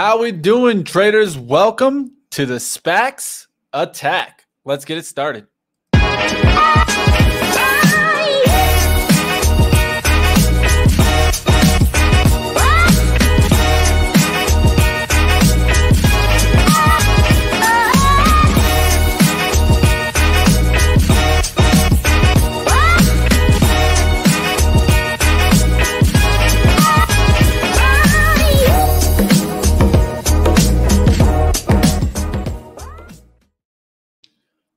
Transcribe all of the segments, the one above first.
How we doing, traders? Welcome to the SPACs Attack. Let's get it started.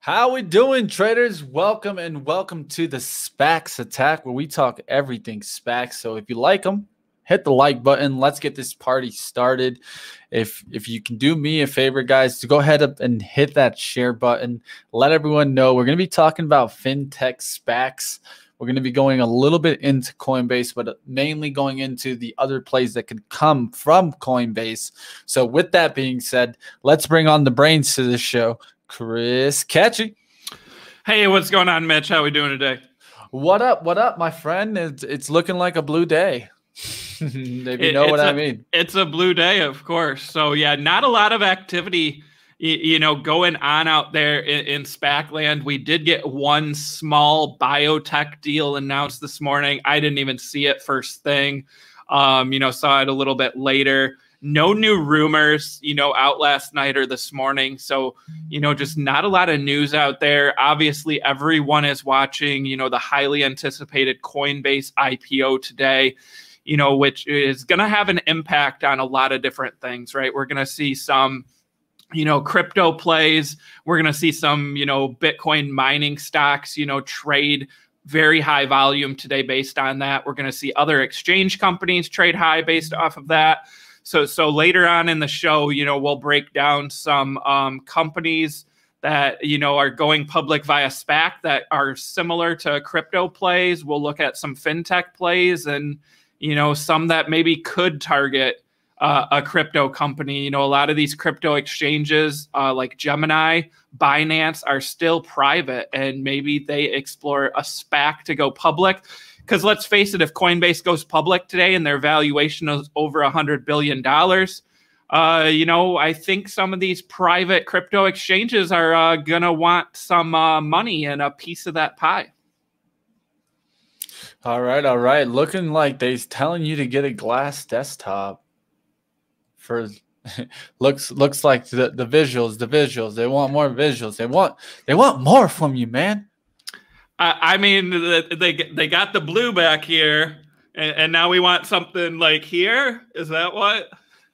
How we doing, traders? Welcome and welcome to the SPACs Attack, where we talk everything SPACs. So if you like them, hit the like button. Let's get this party started. If you can do me a favor, guys, to go ahead and hit that share button. Let everyone know we're going to be talking about fintech SPACs. We're going to be going a little bit into Coinbase, but mainly going into the other plays that could come from Coinbase. So with that being said, let's bring on the brains to this show. Chris Katje. Hey, what's going on, Mitch? How we doing today? What up, my friend? It's looking like a blue day. if you know what I mean. It's a blue day, of course. So, yeah, not a lot of activity, you know, going on out there in SPAC land. We did get one small biotech deal announced this morning. I didn't even see it first thing. You know, saw it a little bit later. No new rumors, you know, out last night or this morning. So, you know, just not a lot of news out there. Obviously, everyone is watching, you know, the highly anticipated Coinbase IPO today, you know, which is going to have an impact on a lot of different things, right? We're going to see some, you know, crypto plays. We're going to see some, you know, Bitcoin mining stocks, you know, trade very high volume today based on that. We're going to see other exchange companies trade high based off of that. So later on in the show, you know, we'll break down some companies that, you know, are going public via SPAC that are similar to crypto plays. We'll look at some fintech plays and, you know, some that maybe could target a crypto company. You know, a lot of these crypto exchanges like Gemini, Binance are still private, and maybe they explore a SPAC to go public. Because let's face it, if Coinbase goes public today and their valuation is over $100 billion, you know, I think some of these private crypto exchanges are going to want some money and a piece of that pie. All right. All right. Looking like they're telling you to get a glass desktop for... looks like the visuals. They want more visuals. They want more from you, man. I mean, they got the blue back here, and now we want something like here? Is that what?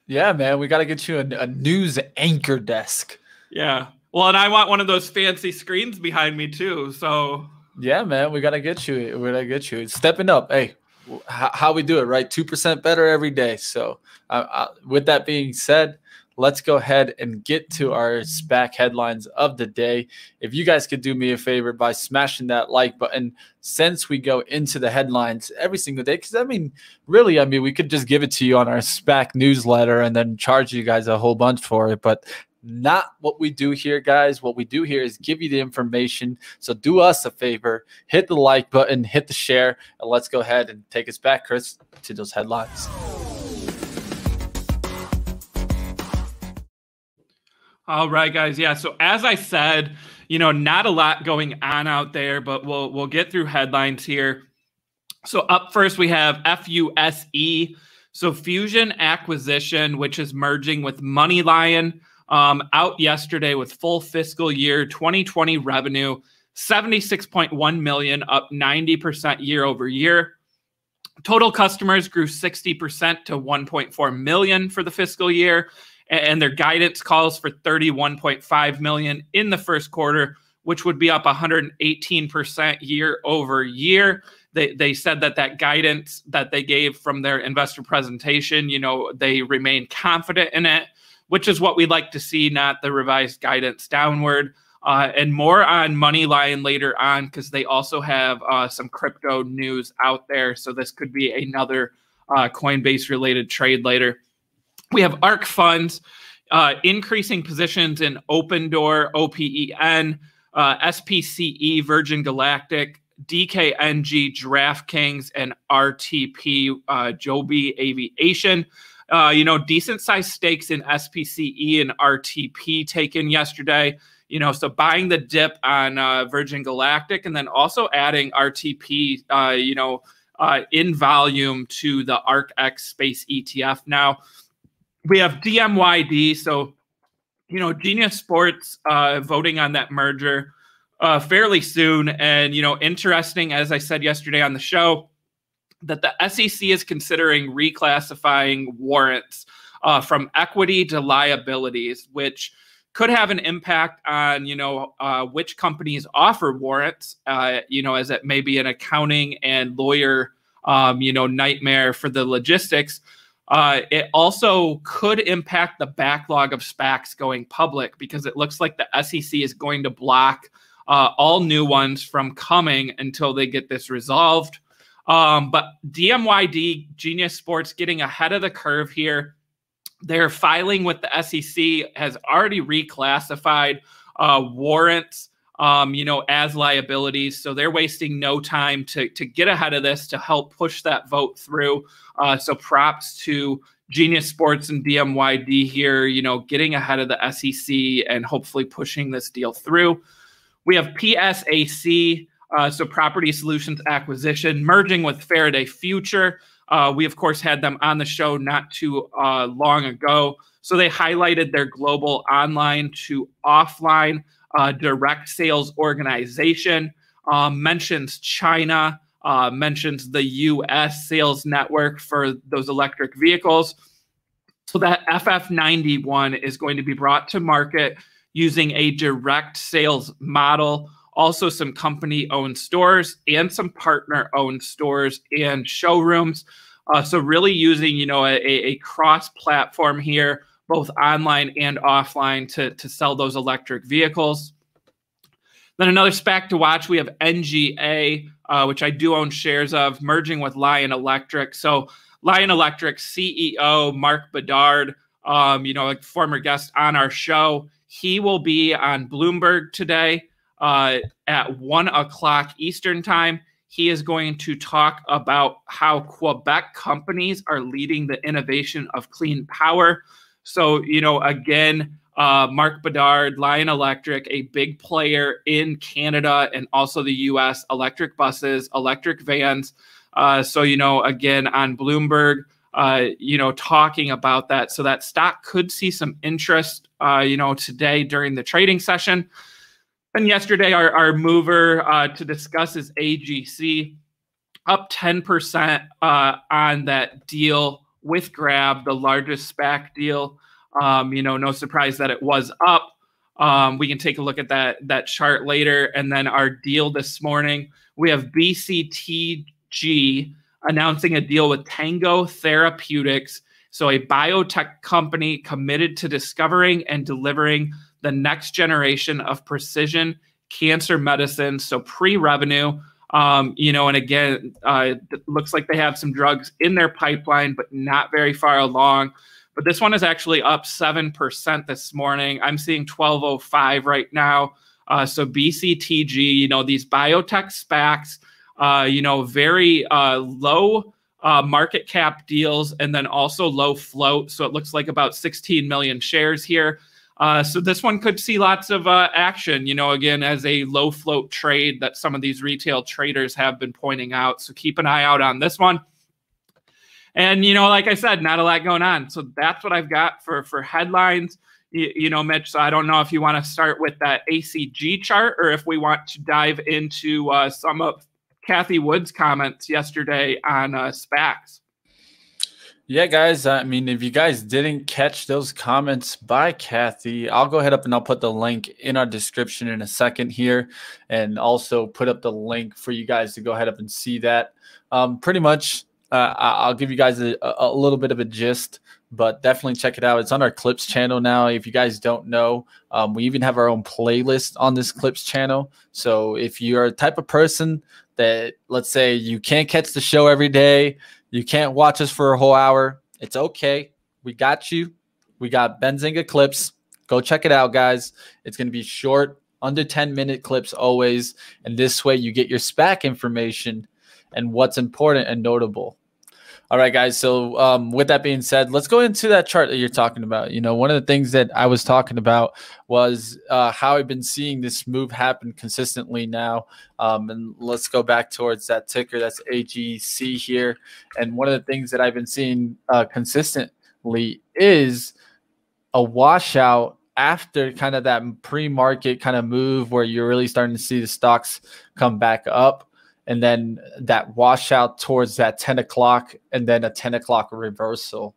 Yeah, man. We got to get you a news anchor desk. Yeah. Well, and I want one of those fancy screens behind me, too. So, yeah, man. We got to get you. We got to get you. It's stepping up. Hey, how we do it, right? 2% better every day. So, with that being said, let's go ahead and get to our SPAC headlines of the day. If you guys could do me a favor by smashing that like button, since we go into the headlines every single day, because I mean, we could just give it to you on our SPAC newsletter and then charge you guys a whole bunch for it, but not what we do here, guys. What we do here is give you the information. So do us a favor, hit the like button, hit the share, and let's go ahead and take us back, Chris, to those headlines. All right, guys. Yeah. So as I said, you know, not a lot going on out there, but we'll get through headlines here. So up first, we have FUSE. So Fusion Acquisition, which is merging with MoneyLion, out yesterday with full fiscal year 2020 revenue, $76.1 million, up 90% year over year. Total customers grew 60% to 1.4 million for the fiscal year. And their guidance calls for 31.5 million in the first quarter, which would be up 118% year over year. They said that guidance that they gave from their investor presentation, you know, they remain confident in it, which is what we'd like to see, not the revised guidance downward. And more on MoneyLion later on, because they also have some crypto news out there. So this could be another Coinbase-related trade later. We have ARK funds increasing positions in Open Door, OPEN, SPCE, Virgin Galactic, DKNG, DraftKings, and RTP, Joby Aviation. You know, decent sized stakes in SPCE and RTP taken yesterday. You know, so buying the dip on Virgin Galactic and then also adding RTP, you know, in volume to the ARKX space ETF. Now we have DMYD. So, you know, Genius Sports voting on that merger fairly soon. And, you know, interesting, as I said yesterday on the show, that the SEC is considering reclassifying warrants from equity to liabilities, which could have an impact on, you know, which companies offer warrants, you know, as it may be an accounting and lawyer, you know, nightmare for the logistics. It also could impact the backlog of SPACs going public, because it looks like the SEC is going to block all new ones from coming until they get this resolved. But DMYD, Genius Sports, getting ahead of the curve here. Their filing with the SEC has already reclassified warrants, you know, as liabilities. So they're wasting no time to get ahead of this to help push that vote through. So props to Genius Sports and DMYD here, you know, getting ahead of the SEC and hopefully pushing this deal through. We have PSAC. So Property Solutions Acquisition, merging with Faraday Future. We, of course, had them on the show not too long ago. So they highlighted their global online to offline direct sales organization, mentions China, mentions the U.S. sales network for those electric vehicles. So that FF91 is going to be brought to market using a direct sales model. Also some company-owned stores and some partner-owned stores and showrooms. So really using, you know, a cross-platform here, both online and offline, to sell those electric vehicles. Then another SPAC to watch, we have NGA, which I do own shares of, merging with Lion Electric. So Lion Electric CEO Marc Bédard, you know, a former guest on our show, he will be on Bloomberg today. At 1 o'clock Eastern time, he is going to talk about how Quebec companies are leading the innovation of clean power. So, you know, again, Marc Bédard, Lion Electric, a big player in Canada and also the U.S., electric buses, electric vans. So, you know, again, on Bloomberg, you know, talking about that. So that stock could see some interest, you know, today during the trading session. And yesterday, our mover to discuss is AGC, up 10% on that deal with Grab, the largest SPAC deal. You know, no surprise that it was up. We can take a look at that chart later. And then our deal this morning, we have BCTG announcing a deal with Tango Therapeutics, so a biotech company committed to discovering and delivering the next generation of precision cancer medicine. So pre-revenue, you know, and again, it looks like they have some drugs in their pipeline, but not very far along. But this one is actually up 7% this morning. I'm seeing 1205 right now. So BCTG, you know, these biotech SPACs, you know, very low market cap deals, and then also low float. So it looks like about 16 million shares here. So this one could see lots of action, you know, again, as a low float trade that some of these retail traders have been pointing out. So keep an eye out on this one. And, you know, like I said, not a lot going on. So that's what I've got for headlines, you know, Mitch. So I don't know if you want to start with that ACG chart or if we want to dive into some of Kathy Wood's comments yesterday on SPACs. Yeah, guys, I mean, if you guys didn't catch those comments by Kathy, I'll go ahead up and I'll put the link in our description in a second here, and also put up the link for you guys to go ahead up and see that. Pretty much, I'll give you guys a little bit of a gist, but definitely check it out. It's on our Clips channel now. If you guys don't know, we even have our own playlist on this Clips channel. So if you're a type of person that, let's say, you can't catch the show every day, you can't watch us for a whole hour, it's okay. We got you. We got Benzinga Clips. Go check it out, guys. It's going to be short, under 10-minute clips always. And this way you get your SPAC information and what's important and notable. All right, guys. So with that being said, let's go into that chart that you're talking about. You know, one of the things that I was talking about was how I've been seeing this move happen consistently now. And let's go back towards that ticker. That's AGC here. And one of the things that I've been seeing consistently is a washout after kind of that pre-market kind of move where you're really starting to see the stocks come back up. And then that washout towards that 10 o'clock and then a 10 o'clock reversal.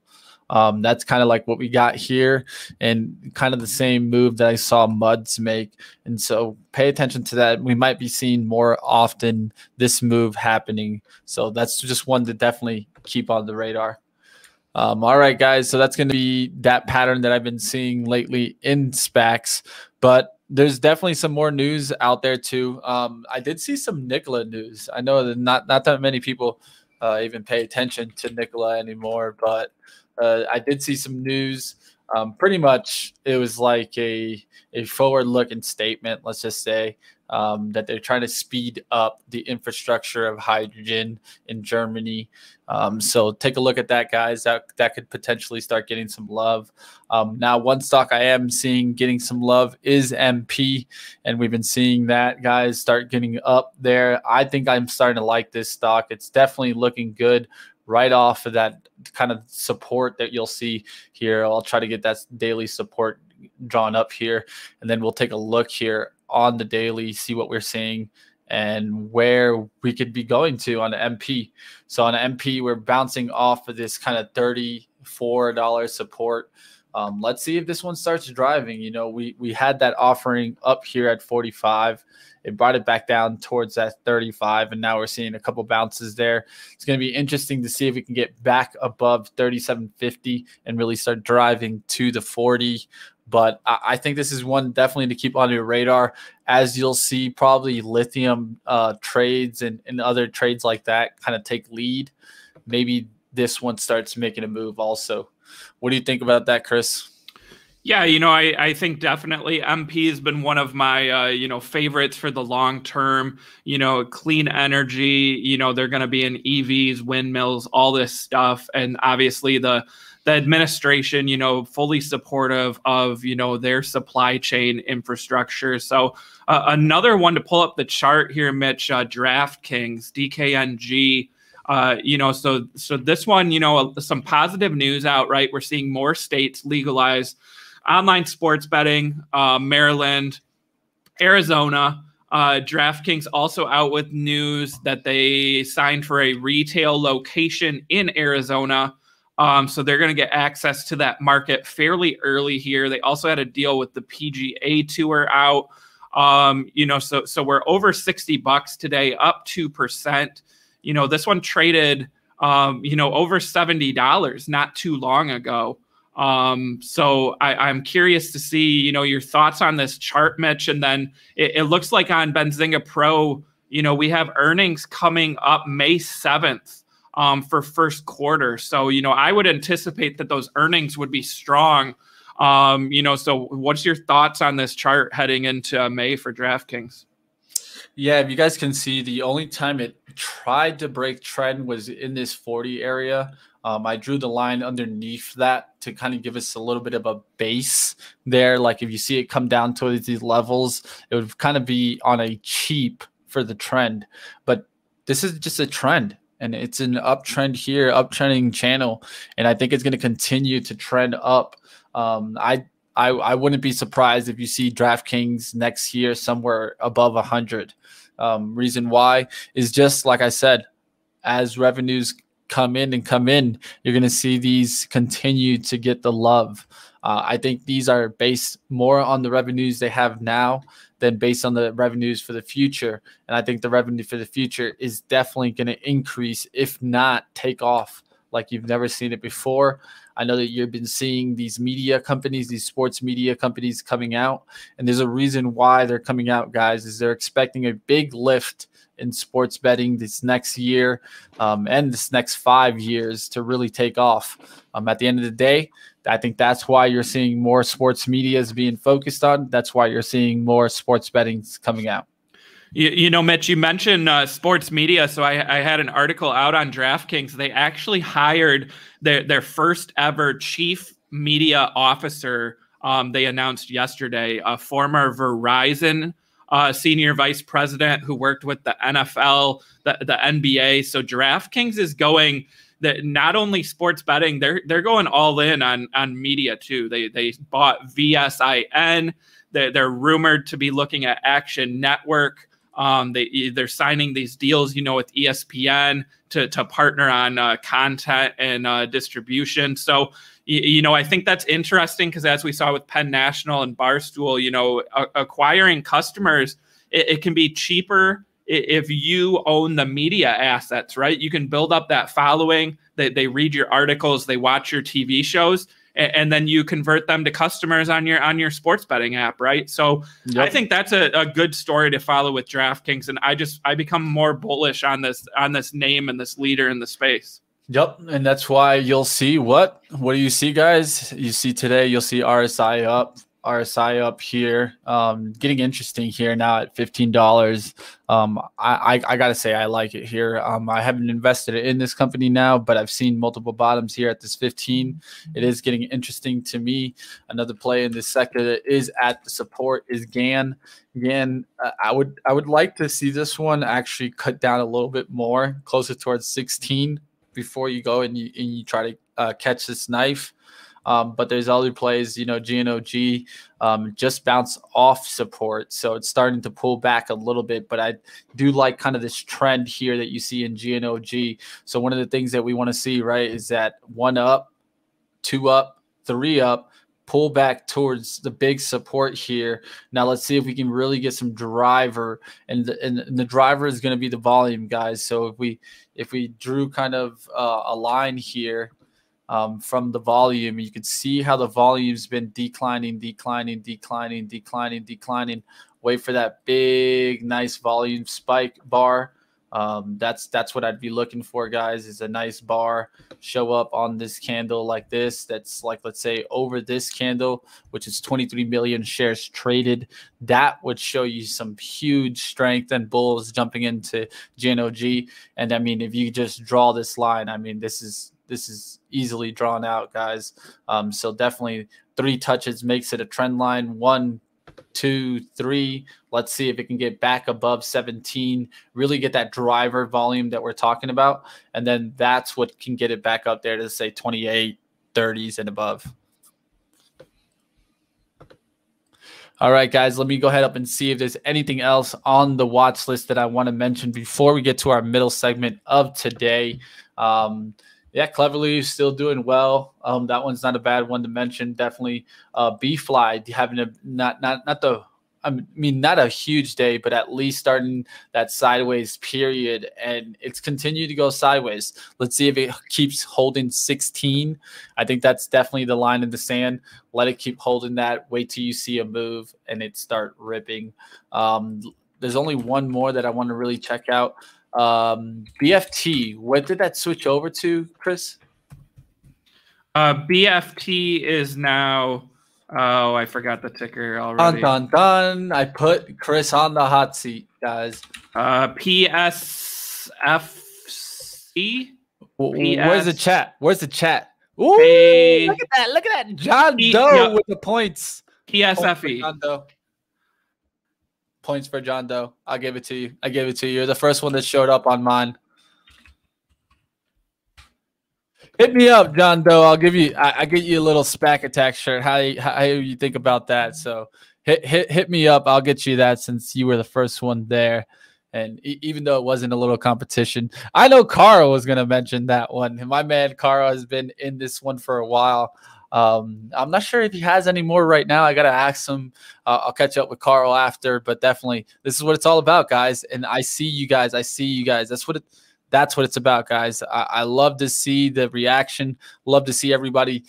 That's kind of like what we got here and kind of the same move that I saw MUDs make. And so pay attention to that. We might be seeing more often this move happening. So that's just one to definitely keep on the radar. All right, guys. So that's going to be that pattern that I've been seeing lately in SPACs. But there's definitely some more news out there too. I did see some Nikola news. I know that not that many people even pay attention to Nikola anymore, but I did see some news. Pretty much it was like a forward-looking statement, let's just say, that they're trying to speed up the infrastructure of hydrogen in Germany. So take a look at that, guys. That could potentially start getting some love. Now, one stock I am seeing getting some love is MP, and we've been seeing that, guys, start getting up there. I think I'm starting to like this stock. It's definitely looking good right off of that kind of support that you'll see here. I'll try to get that daily support drawn up here, and then we'll take a look here on the daily, see what we're seeing and where we could be going to on the MP. So on the MP, we're bouncing off of this kind of $34 support. Let's see if this one starts driving. You know, we had that offering up here at 45. It brought it back down towards that 35, and now we're seeing a couple bounces there. It's going to be interesting to see if we can get back above 37.50 and really start driving to the 40. But I think this is one definitely to keep on your radar, as you'll see probably lithium trades and other trades like that kind of take lead. Maybe this one starts making a move also. What do you think about that, Chris? Yeah, you know, I think definitely MP has been one of my, favorites for the long term. You know, clean energy, you know, they're going to be in EVs, windmills, all this stuff. And obviously the administration, you know, fully supportive of, you know, their supply chain infrastructure. So another one to pull up the chart here, Mitch, DraftKings, DKNG. So this one, you know, some positive news out, right? We're seeing more states legalize online sports betting, Maryland, Arizona. DraftKings also out with news that they signed for a retail location in Arizona. So they're going to get access to that market fairly early here. They also had a deal with the PGA Tour out. So we're over $60 today, up 2%. You know, this one traded, over $70 not too long ago. So I'm curious to see, you know, your thoughts on this chart, Mitch. And then it looks like on Benzinga Pro, you know, we have earnings coming up May 7th for first quarter. So, you know, I would anticipate that those earnings would be strong. So what's your thoughts on this chart heading into May for DraftKings? Yeah, if you guys can see, the only time it tried to break trend was in this 40 area. I drew the line underneath that to kind of give us a little bit of a base there. Like if you see it come down towards these levels, it would kind of be on a cheap for the trend. But this is just a trend, and it's an uptrend here, uptrending channel. And I think it's going to continue to trend up. I wouldn't be surprised if you see DraftKings next year somewhere above 100. Reason why is just like I said, as revenues come in, you're going to see these continue to get the love. I think these are based more on the revenues they have now than based on the revenues for the future. And I think the revenue for the future is definitely going to increase, if not take off like you've never seen it before. I know that you've been seeing these media companies, these sports media companies coming out, and there's a reason why they're coming out, guys, is they're expecting a big lift in sports betting this next year and this next 5 years to really take off. At the end of the day, I think that's why you're seeing more sports medias being focused on. That's why you're seeing more sports betting coming out. You know, Mitch, you mentioned sports media. So I had an article out on DraftKings. They actually hired their first ever chief media officer. They announced yesterday, a former Verizon senior vice president who worked with the NFL, the NBA. So DraftKings is going that not only sports betting, they're going all in on media too. They bought VSIN. They're rumored to be looking at Action Network. They're signing these deals, you know, with ESPN to partner on content and distribution. So, you know, I think that's interesting because as we saw with Penn National and Barstool, you know, acquiring customers, it can be cheaper if you own the media assets, right? You can build up that following. They read your articles, they watch your TV shows, and then you convert them to customers on your sports betting app, right? So yep. I think that's a good story to follow with DraftKings, and I become more bullish on this name and this leader in the space. Yep, and that's why you'll see what do you see, guys? You see today, you'll see RSI up here, getting interesting here now at $15. I gotta say I like it here. I haven't invested in this company now, but I've seen multiple bottoms here at this 15. It is getting interesting to me. Another play in this sector that is at the support is GAN. GAN, I would like to see this one actually cut down a little bit more, closer towards 16 before you go and you try to catch this knife. But there's other plays, you know, GNOG just bounce off support. So it's starting to pull back a little bit. But I do like kind of this trend here that you see in GNOG. So one of the things that we want to see, right, is that 1 up, 2 up, 3 up, pull back towards the big support here. Now let's see if we can really get some driver. And the driver is going to be the volume, guys. So if we drew kind of a line here, from the volume, you can see how the volume's been declining. Wait for that big, nice volume spike bar. That's what I'd be looking for, guys, is a nice bar show up on this candle like this. That's like, let's say, over this candle, which is 23 million shares traded. That would show you some huge strength and bulls jumping into GNOG. And I mean, if you just draw this line, I mean, this is easily drawn out, guys. So definitely 3 touches makes it a trend line. 1, 2, 3. Let's see if it can get back above 17, really get that driver volume that we're talking about. And then that's what can get it back up there to say 28, 30s and above. All right, guys, let me go ahead up and see if there's anything else on the watch list that I want to mention before we get to our middle segment of today. Yeah, Cleverly still doing well. That one's not a bad one to mention. Definitely, B-Fly having a not a huge day, but at least starting that sideways period, and it's continued to go sideways. Let's see if it keeps holding 16. I think that's definitely the line in the sand. Let it keep holding that. Wait till you see a move and it start ripping. There's only one more that I want to really check out. BFT, what did that switch over to, Chris? BFT is now, oh, I forgot the ticker already. Dun, dun, dun. I put Chris on the hot seat, guys. PSFC? Where's the chat? Where's the chat? Ooh, look at that. Look at that. John Doe with the points. PSFE. Points for John Doe. I'll give it to you. I gave it to you. You're the first one that showed up on mine. Hit me up, John Doe. I'll give you. I get you a little SPAC attack shirt. How you think about that? So hit me up. I'll get you that since you were the first one there. And even though it wasn't a little competition, I know Carl was gonna mention that one. My man Carl has been in this one for a while. I'm not sure if he has any more right now. I got to ask him. I'll catch up with Carl after, but definitely this is what it's all about, guys. And I see you guys. That's what it's about, guys. I love to see the reaction. Love to see everybody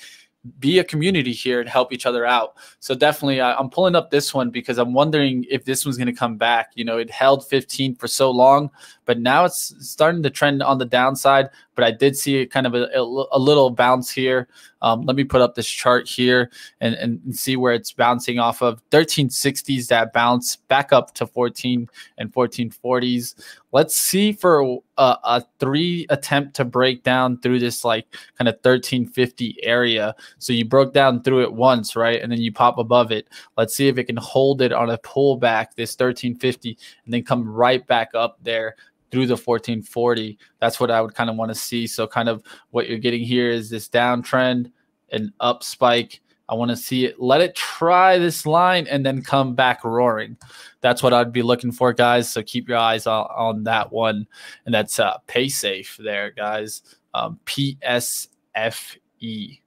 be a community here and help each other out. So definitely I'm pulling up this one because I'm wondering if this one's going to come back. You know, it held 15 for so long, but now it's starting to trend on the downside, but I did see kind of a little bounce here. Let me put up this chart here and see where it's bouncing off of. 1360s, that bounce back up to 14 and 1440s. Let's see for a three attempt to break down through this like kind of 1350 area. So you broke down through it once, right? And then you pop above it. Let's see if it can hold it on a pullback, this 1350, and then come right back up there through the 1440. That's what I would kind of want to see. So kind of what you're getting here is this downtrend and up spike. I want to see it, let it try this line and then come back roaring. That's what I'd be looking for, guys. So keep your eyes on that one. And that's PaySafe there, guys. PSFE.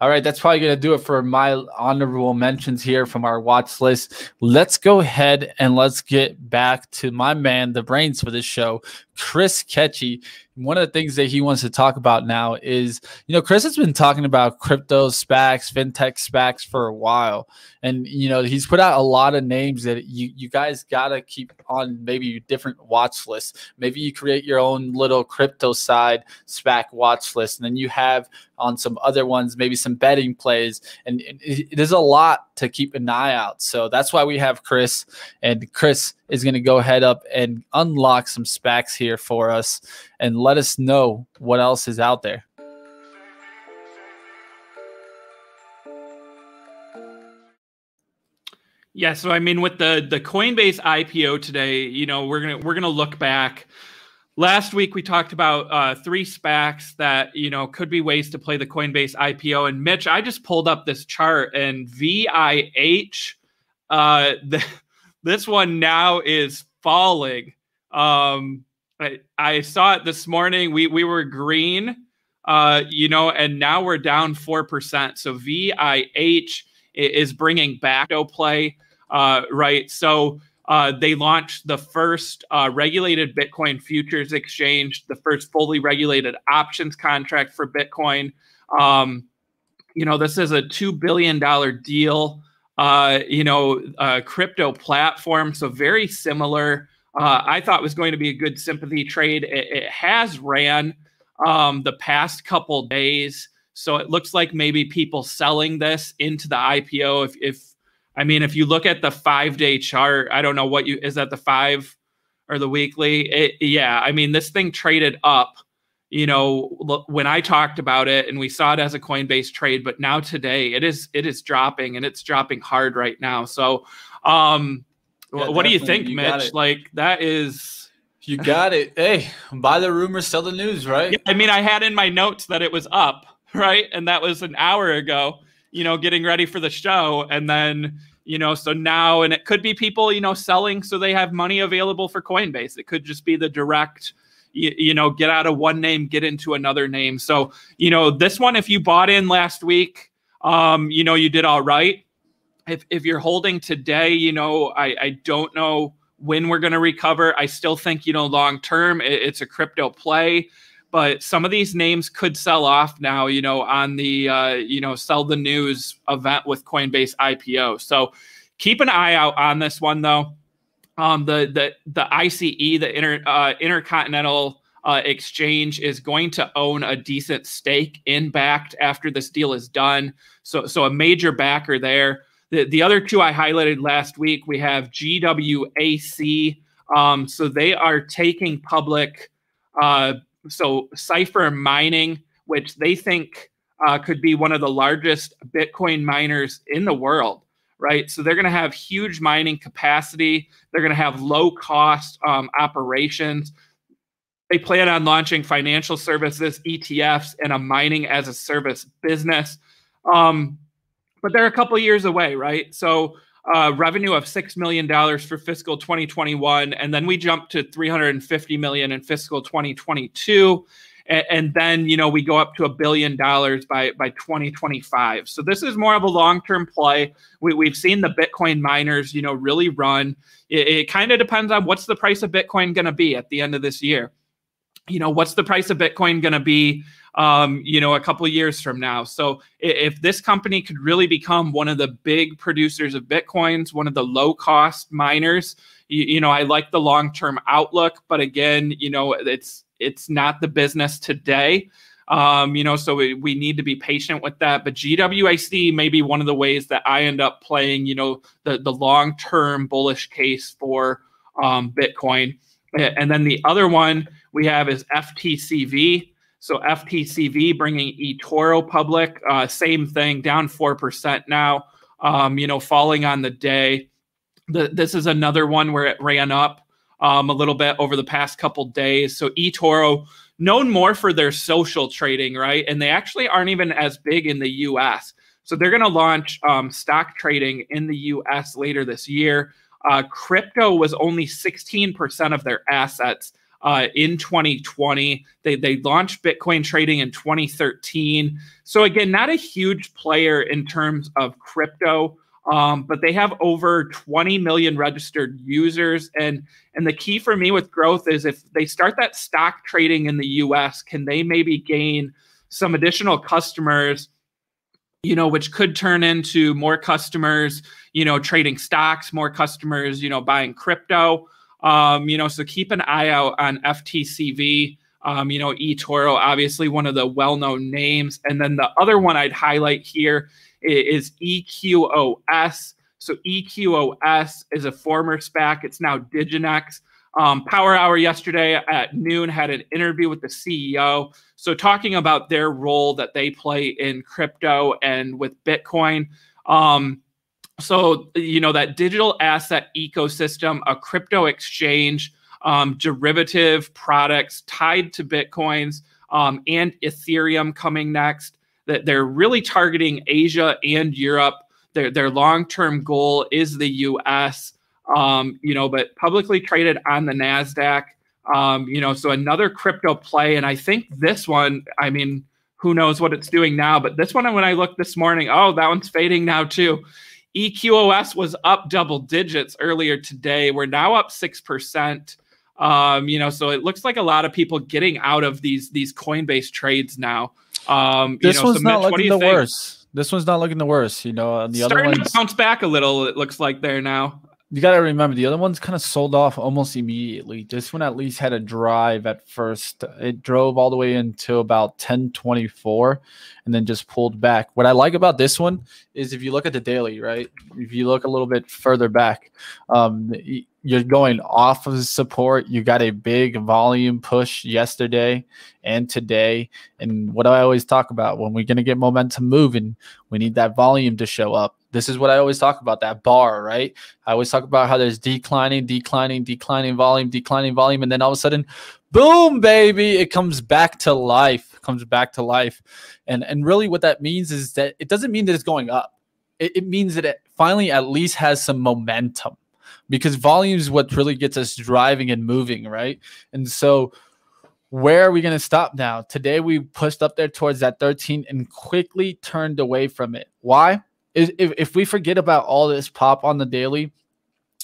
All right, that's probably going to do it for my honorable mentions here from our watch list. Let's go ahead and let's get back to my man, the brains for this show, Chris Katje. One of the things that he wants to talk about now is, you know, Chris has been talking about crypto SPACs, fintech SPACs for a while. And, you know, he's put out a lot of names that you guys got to keep on maybe different watch lists. Maybe you create your own little crypto side SPAC watch list. And then you have on some other ones, maybe some betting plays. And there's a lot to keep an eye out. So that's why we have Chris. And Chris is going to go ahead up and unlock some SPACs here for us and let us know what else is out there. Yeah, so I mean with the Coinbase IPO today, you know, we're going to look back. Last week we talked about three SPACs that, you know, could be ways to play the Coinbase IPO. And Mitch, I just pulled up this chart, and VIH, this one now is falling. I saw it this morning. We were green, you know, and now we're down 4%. So VIH is bringing back no play, right? So they launched the first regulated Bitcoin futures exchange, the first fully regulated options contract for Bitcoin. You know, this is a $2 billion deal, you know, crypto platform. So very similar. I thought it was going to be a good sympathy trade. It has ran the past couple days. So it looks like maybe people selling this into the IPO. If you look at the 5-day chart, I don't know what is that the 5 or the weekly? Yeah, I mean, this thing traded up, you know, when I talked about it and we saw it as a Coinbase trade, but now today it is dropping, and it's dropping hard right now. So, yeah, what do you think, Mitch? Like that is... You got it. Hey, buy the rumor, sell the news, right? Yeah, I mean, I had in my notes that it was up, right? And that was an hour ago, you know, getting ready for the show. And then, you know, so now, and it could be people, you know, selling so they have money available for Coinbase. It could just be the direct, you know, get out of one name, get into another name. So, you know, this one, if you bought in last week, you know, you did all right. If you're holding today, you know, I don't know when we're going to recover. I still think, you know, long term, it's a crypto play. But some of these names could sell off now, you know, on the, you know, sell the news event with Coinbase IPO. So keep an eye out on this one, though. The ICE, the Intercontinental Exchange, is going to own a decent stake in Bakkt after this deal is done. So a major backer there. The other two I highlighted last week, we have GWAC. So they are taking public... So Cipher Mining, which they think could be one of the largest Bitcoin miners in the world, right? So they're going to have huge mining capacity. They're going to have low-cost operations. They plan on launching financial services, ETFs, and a mining-as-a-service business. But they're a couple of years away, right? So revenue of $6 million for fiscal 2021. And then we jumped to $350 million in fiscal 2022. And then, you know, we go up to $1 billion by 2025. So this is more of a long-term play. We've seen the Bitcoin miners, you know, really run. It kind of depends on what's the price of Bitcoin going to be at the end of this year. you know, what's the price of Bitcoin going to be, you know, a couple of years from now? So if this company could really become one of the big producers of Bitcoins, one of the low cost miners, you know, I like the long term outlook. But again, you know, it's not the business today. You know, so we need to be patient with that. But GWAC may be one of the ways that I end up playing, you know, the long-term bullish case for Bitcoin. And then the other one we have is FTCV. So FTCV bringing eToro public, same thing, down 4% now, you know, falling on the day. This is another one where it ran up a little bit over the past couple days. So eToro, known more for their social trading, right? And they actually aren't even as big in the US. So they're going to launch stock trading in the US later this year. Crypto was only 16% of their assets in 2020. They launched Bitcoin trading in 2013. So again, not a huge player in terms of crypto, but they have over 20 million registered users. And the key for me with growth is if they start that stock trading in the US, can they maybe gain some additional customers, you know, which could turn into more customers, you know, trading stocks, more customers, you know, buying crypto, you know, so keep an eye out on FTCV, you know, eToro, obviously one of the well-known names. And then the other one I'd highlight here is EQOS. So EQOS is a former SPAC. It's now Diginex. Power Hour yesterday at noon had an interview with the CEO. So talking about their role that they play in crypto and with Bitcoin. So, you know, that digital asset ecosystem, a crypto exchange, derivative products tied to Bitcoins and Ethereum coming next. That they're really targeting Asia and Europe. Their long-term goal is the U.S., you know, but publicly traded on the NASDAQ, you know, so another crypto play. And I think this one, I mean, who knows what it's doing now, but this one, when I looked this morning, oh, that one's fading now too. EQOS was up double digits earlier today. We're now up 6%. You know, so it looks like a lot of people getting out of these Coinbase trades now. This one's not looking the worst. This one's not looking the worst. You know, the other one's starting to bounce back a little. It looks like there now. You got to remember the other one's kind of sold off almost immediately. This one at least had a drive at first. It drove all the way into about 10:24, and then just pulled back. What I like about this one is if you look at the daily, right? If you look a little bit further back, you're going off of support. You got a big volume push yesterday and today. And what I always talk about, when we're going to get momentum moving, we need that volume to show up. This is what I always talk about, that bar, right? I always talk about how there's declining volume. And then all of a sudden, boom, baby, it comes back to life, And really what that means is that it doesn't mean that it's going up. It means that it finally at least has some momentum. Because volume is what really gets us driving and moving, right? And so where are we going to stop now? Today, we pushed up there towards that 13 and quickly turned away from it. Why? If we forget about all this pop on the daily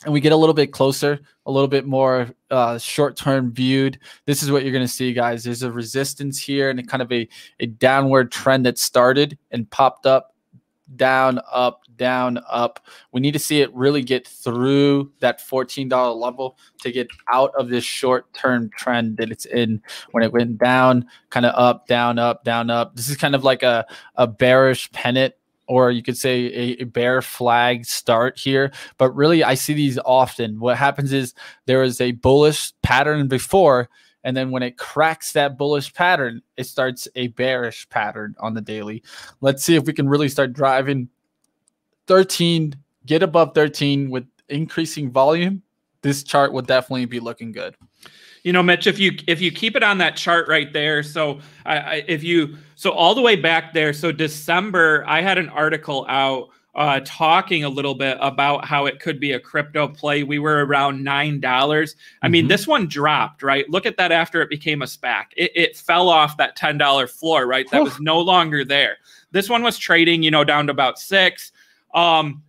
and we get a little bit closer, a little bit more short-term viewed, this is what you're going to see, guys. There's a resistance here and a kind of a downward trend that started and popped up. Down, up, down, up. We need to see it really get through that $14 level to get out of this short-term trend that it's in. When it went down, kind of up, down, up, down, up. This is kind of like a bearish pennant, or you could say a bear flag start here. But really, I see these often. What happens is there is a bullish pattern before, and then when it cracks that bullish pattern, it starts a bearish pattern on the daily. Let's see if we can really start driving 13, get above 13 with increasing volume. This chart will definitely be looking good. You know, Mitch, if you keep it on that chart right there, so so all the way back there, so December, I had an article out talking a little bit about how it could be a crypto play. We were around $9. I mean, this one dropped, right? Look at that after it became a SPAC. It fell off that $10 floor, right? That was no longer there. This one was trading, you know, down to about $6. And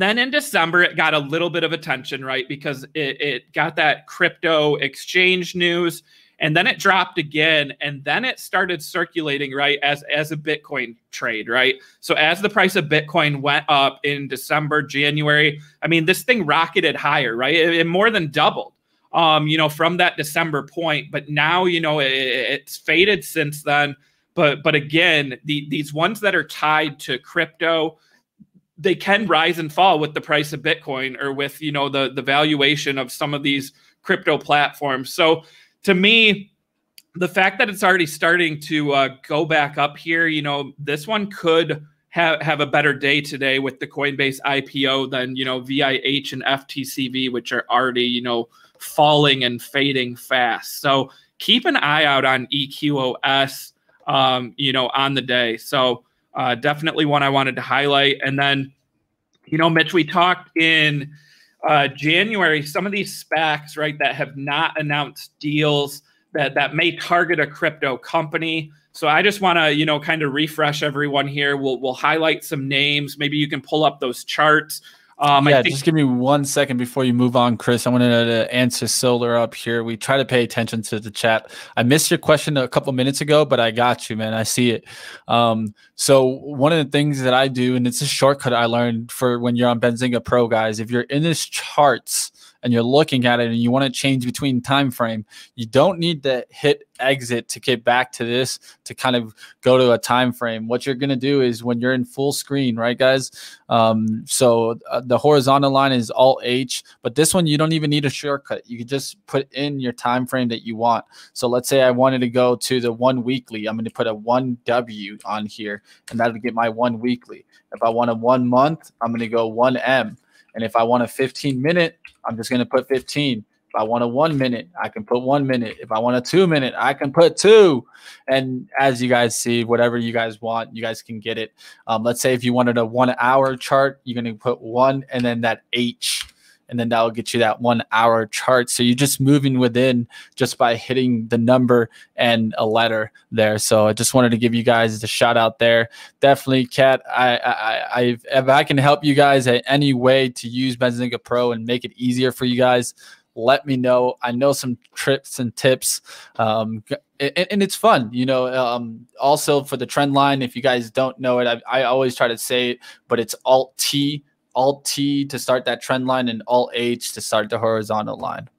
then in December, it got a little bit of attention, right? Because it got that crypto exchange news. And then it dropped again, and then it started circulating, right, as a Bitcoin trade, right? So as the price of Bitcoin went up in December, January, I mean, this thing rocketed higher, right? It more than doubled, you know, from that December point. But now, you know, it's faded since then. But again, these ones that are tied to crypto, they can rise and fall with the price of Bitcoin or with, you know, the valuation of some of these crypto platforms. So to me, the fact that it's already starting to go back up here, you know, this one could have a better day today with the Coinbase IPO than, you know, VIH and FTCV, which are already, you know, falling and fading fast. So keep an eye out on EQOS, you know, on the day. So definitely one I wanted to highlight. And then, you know, Mitch, we talked in January, some of these SPACs, right, that have not announced deals that may target a crypto company. So I just want to, you know, kind of refresh everyone here. We'll highlight some names. Maybe you can pull up those charts. Yeah, I think just give me 1 second before you move on, Chris. I wanted to answer Solar up here. We try to pay attention to the chat. I missed your question a couple minutes ago, but I got you, man. I see it. So one of the things that I do, and it's a shortcut I learned for when you're on Benzinga Pro, guys, if you're in this charts and you're looking at it and you want to change between time frame, you don't need to hit exit to get back to this to kind of go to a time frame. What you're going to do is when you're in full screen, right, guys? So the horizontal line is Alt H, but this one you don't even need a shortcut. You can just put in your time frame that you want. So let's say I wanted to go to the 1 weekly. I'm going to put a 1W on here, and that'll get my 1 weekly. If I want a 1 month, I'm going to go 1M. And if I want a 15-minute, I'm just going to put 15. If I want a 1 minute, I can put 1 minute. If I want a 2 minute, I can put 2. And as you guys see, whatever you guys want, you guys can get it. Let's say if you wanted a 1 hour chart, you're going to put 1 and then that H, and then that'll get you that 1 hour chart. So you're just moving within just by hitting the number and a letter there. So I just wanted to give you guys the shout out there. Definitely, Kat, if I can help you guys in any way to use Benzinga Pro and make it easier for you guys, let me know. I know some tricks and tips, and it's fun, you know. Also for the trend line, if you guys don't know it, I always try to say it, but it's Alt T to start that trend line and Alt H to start the horizontal line.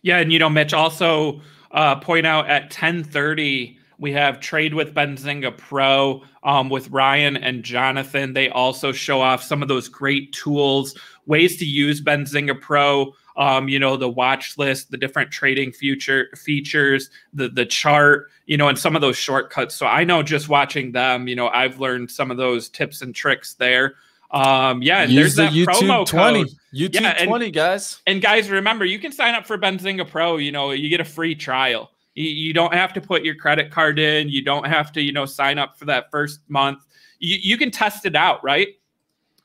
Yeah, and you know, Mitch, also point out at 10:30 we have Trade with Benzinga Pro with Ryan and Jonathan. They also show off some of those great tools, ways to use Benzinga Pro. You know, the watch list, the different trading features, the chart, you know, and some of those shortcuts. So I know just watching them, you know, I've learned some of those tips and tricks there. Yeah, and there's that promo code. YouTube 20, guys. And guys, remember, you can sign up for Benzinga Pro. You know, you get a free trial. You don't have to put your credit card in. You don't have to, you know, sign up for that first month. You can test it out, right?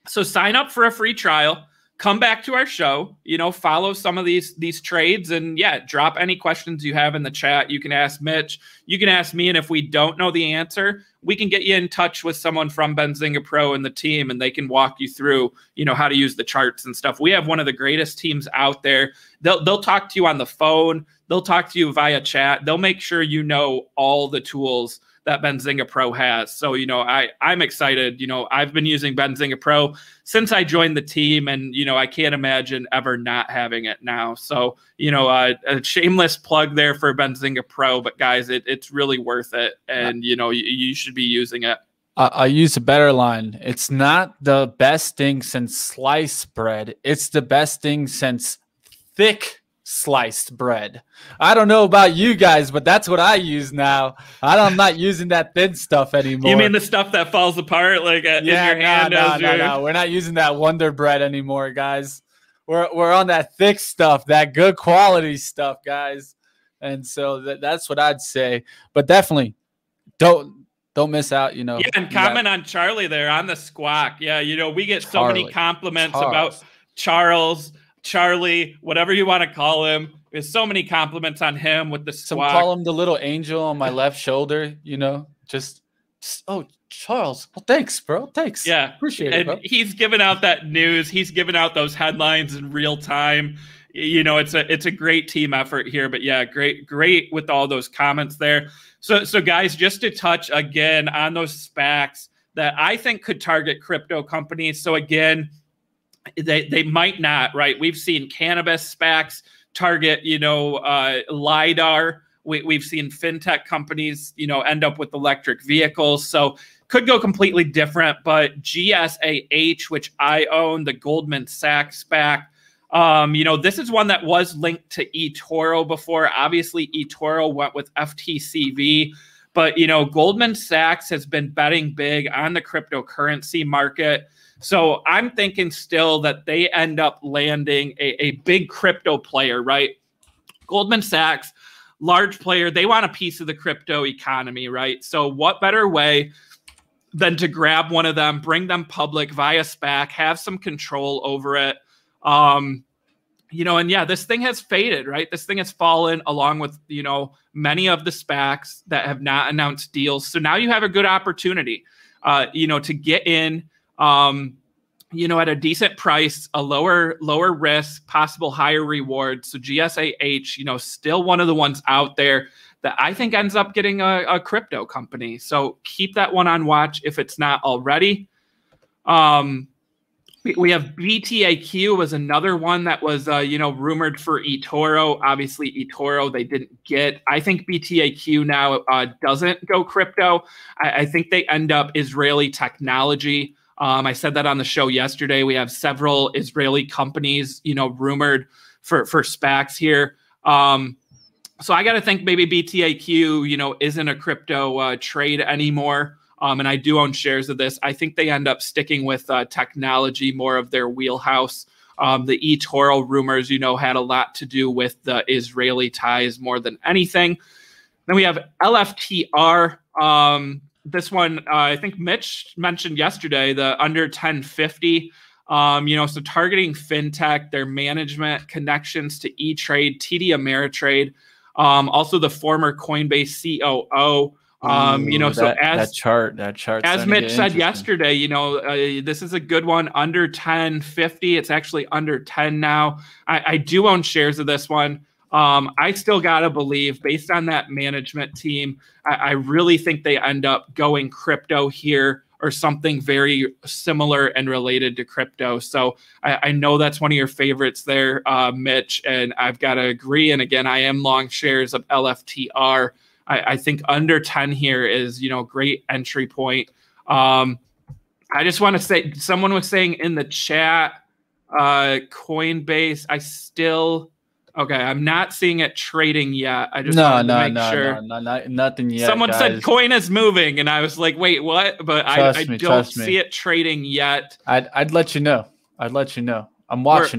So sign up for a free trial. Come back to our show. You know, follow some of these trades, and yeah, drop any questions you have in the chat. You can ask Mitch. You can ask me, and if we don't know the answer, we can get you in touch with someone from Benzinga Pro and the team, and they can walk you through, you know, how to use the charts and stuff. We have one of the greatest teams out there. They'll talk to you on the phone. They'll talk to you via chat. They'll make sure you know all the tools that Benzinga Pro has. So, you know, I'm excited. You know, I've been using Benzinga Pro since I joined the team, and, you know, I can't imagine ever not having it now. So, you know, a shameless plug there for Benzinga Pro, but guys, it's really worth it. And, you know, you should be using it. I use a better line. It's not the best thing since sliced bread. It's the best thing since thick sliced bread. I don't know about you guys, but that's what I use now. I'm not using that thin stuff anymore. You mean the stuff that falls apart, like in your hand? No. We're not using that Wonder Bread anymore, guys. We're on that thick stuff, that good quality stuff, guys. And so that's what I'd say. But definitely, don't miss out, you know. Yeah, and comment on Charlie there on the squawk. Yeah, you know, we get so many compliments about Charles. Charlie, whatever you want to call him. There's so many compliments on him with the squawk. Some call him the little angel on my left shoulder, you know, just oh, Charles. Well, thanks, bro. Thanks. Yeah. Appreciate it, bro. He's given out that news. He's given out those headlines in real time. you know, it's a great team effort here. But yeah, great with all those comments there. So guys, just to touch again on those SPACs that I think could target crypto companies. So again, they might not, right? We've seen cannabis SPACs target, you know, LiDAR. We've seen fintech companies, you know, end up with electric vehicles. So could go completely different. But GSAH, which I own, the Goldman Sachs SPAC, you know, this is one that was linked to eToro before. Obviously, eToro went with FTCV. But, you know, Goldman Sachs has been betting big on the cryptocurrency market. So I'm thinking still that they end up landing a big crypto player, right? Goldman Sachs, large player, they want a piece of the crypto economy, right? So what better way than to grab one of them, bring them public via SPAC, have some control over it. You know, and yeah, this thing has faded, right? This thing has fallen along with, you know, many of the SPACs that have not announced deals. So now you have a good opportunity, you know, to get in, you know, at a decent price, a lower risk, possible higher reward. So GSAH, you know, still one of the ones out there that I think ends up getting a crypto company. So keep that one on watch if it's not already. We have BTAQ was another one that was, you know, rumored for eToro. Obviously, eToro, they didn't get. I think BTAQ now doesn't go crypto. I think they end up Israeli technology. I said that on the show yesterday. We have several Israeli companies, you know, rumored for SPACs here. So I got to think maybe BTAQ, you know, isn't a crypto trade anymore. And I do own shares of this. I think they end up sticking with technology, more of their wheelhouse. The eToro rumors, you know, had a lot to do with the Israeli ties more than anything. Then we have LFTR. This one, I think Mitch mentioned yesterday, the under 1050. You know, so targeting fintech, their management connections to E-Trade, TD Ameritrade, also the former Coinbase COO. You know, so as that chart, as Mitch said yesterday, you know, this is a good one under 1050. It's actually under 10 now. I do own shares of this one. I still got to believe based on that management team, I really think they end up going crypto here or something very similar and related to crypto. So I know that's one of your favorites there, Mitch, and I've got to agree. And again, I am long shares of LFTR. I think under 10 here is, you know, great entry point. I just want to say someone was saying in the chat, Coinbase, okay, I'm not seeing it trading yet. I just wanted to make sure. Nothing yet. Someone said coin is moving, and I was like, wait, what? But I don't see it trading yet. I'd let you know. I'm watching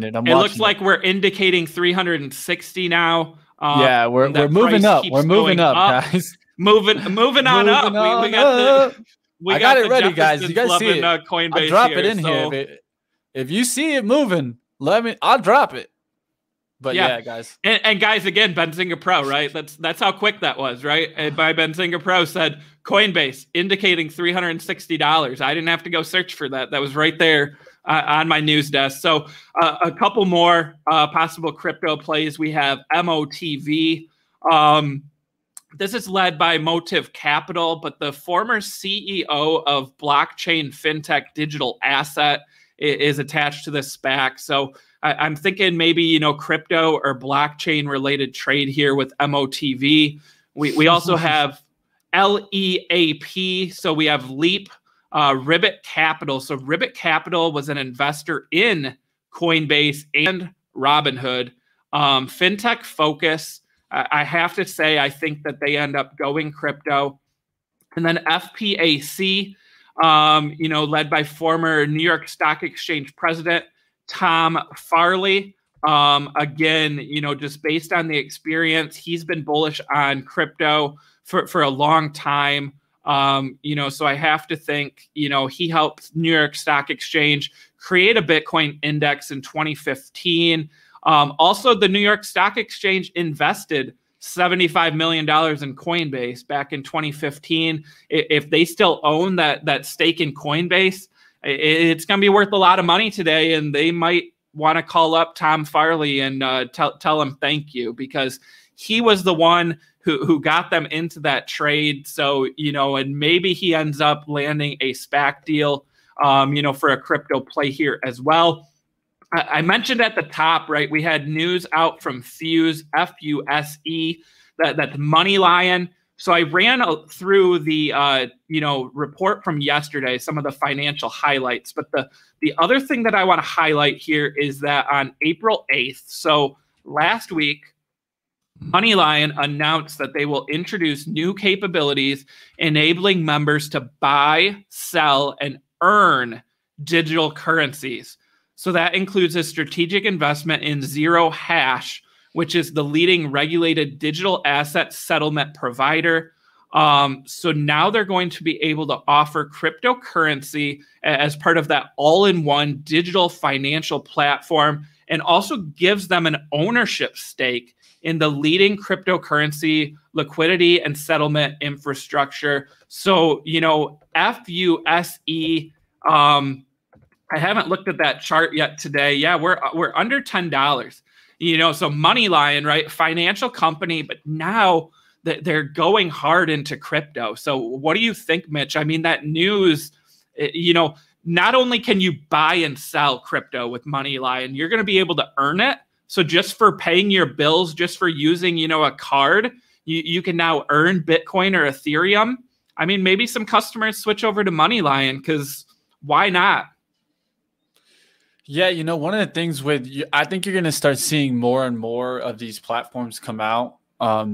it. It looks like we're indicating 360 now. Yeah, we're moving up. We're moving up, guys. Moving on up. We got it ready, guys. You guys see it? I'll drop it in here. If you see it moving, I'll drop it. But yeah, guys. And guys, again, Benzinga Pro, right? That's how quick that was, right? And by Benzinga Pro said Coinbase indicating $360. I didn't have to go search for that. That was right there on my news desk. So a couple more possible crypto plays. We have MOTV. This is led by Motive Capital, but the former CEO of blockchain fintech Digital Asset is attached to this SPAC. So I'm thinking maybe, you know, crypto or blockchain related trade here with MOTV. We also have LEAP. So we have LEAP, Ribbit Capital. So Ribbit Capital was an investor in Coinbase and Robinhood. Fintech focus. I have to say, I think that they end up going crypto. And then FPAC, you know, led by former New York Stock Exchange president Tom Farley. Again, you know, just based on the experience, he's been bullish on crypto for a long time. You know, so I have to think, you know, he helped New York Stock Exchange create a Bitcoin index in 2015. Also, the New York Stock Exchange invested $75 million in Coinbase back in 2015. If they still own that stake in Coinbase, it's going to be worth a lot of money today, and they might want to call up Tom Farley and tell him thank you, because he was the one who got them into that trade. So, you know, and maybe he ends up landing a SPAC deal, you know, for a crypto play here as well. I mentioned at the top, right, we had news out from Fuse, F-U-S-E, that's MoneyLion. So I ran through the, you know, report from yesterday, some of the financial highlights. But the other thing that I want to highlight here is that on April 8th, so last week, MoneyLion announced that they will introduce new capabilities enabling members to buy, sell, and earn digital currencies. So that includes a strategic investment in Zero Hash, which is the leading regulated digital asset settlement provider. So now they're going to be able to offer cryptocurrency as part of that all-in-one digital financial platform, and also gives them an ownership stake in the leading cryptocurrency liquidity and settlement infrastructure. So, you know, FUSE, I haven't looked at that chart yet today. Yeah, we're under $10. You know, so MoneyLion, right? Financial company, but now they're going hard into crypto. So what do you think, Mitch? I mean, that news, you know, not only can you buy and sell crypto with MoneyLion, you're going to be able to earn it. So just for paying your bills, just for using, you know, a card, you can now earn Bitcoin or Ethereum. I mean, maybe some customers switch over to MoneyLion, because why not? Yeah, you know, one of the things with, I think you're going to start seeing more and more of these platforms come out,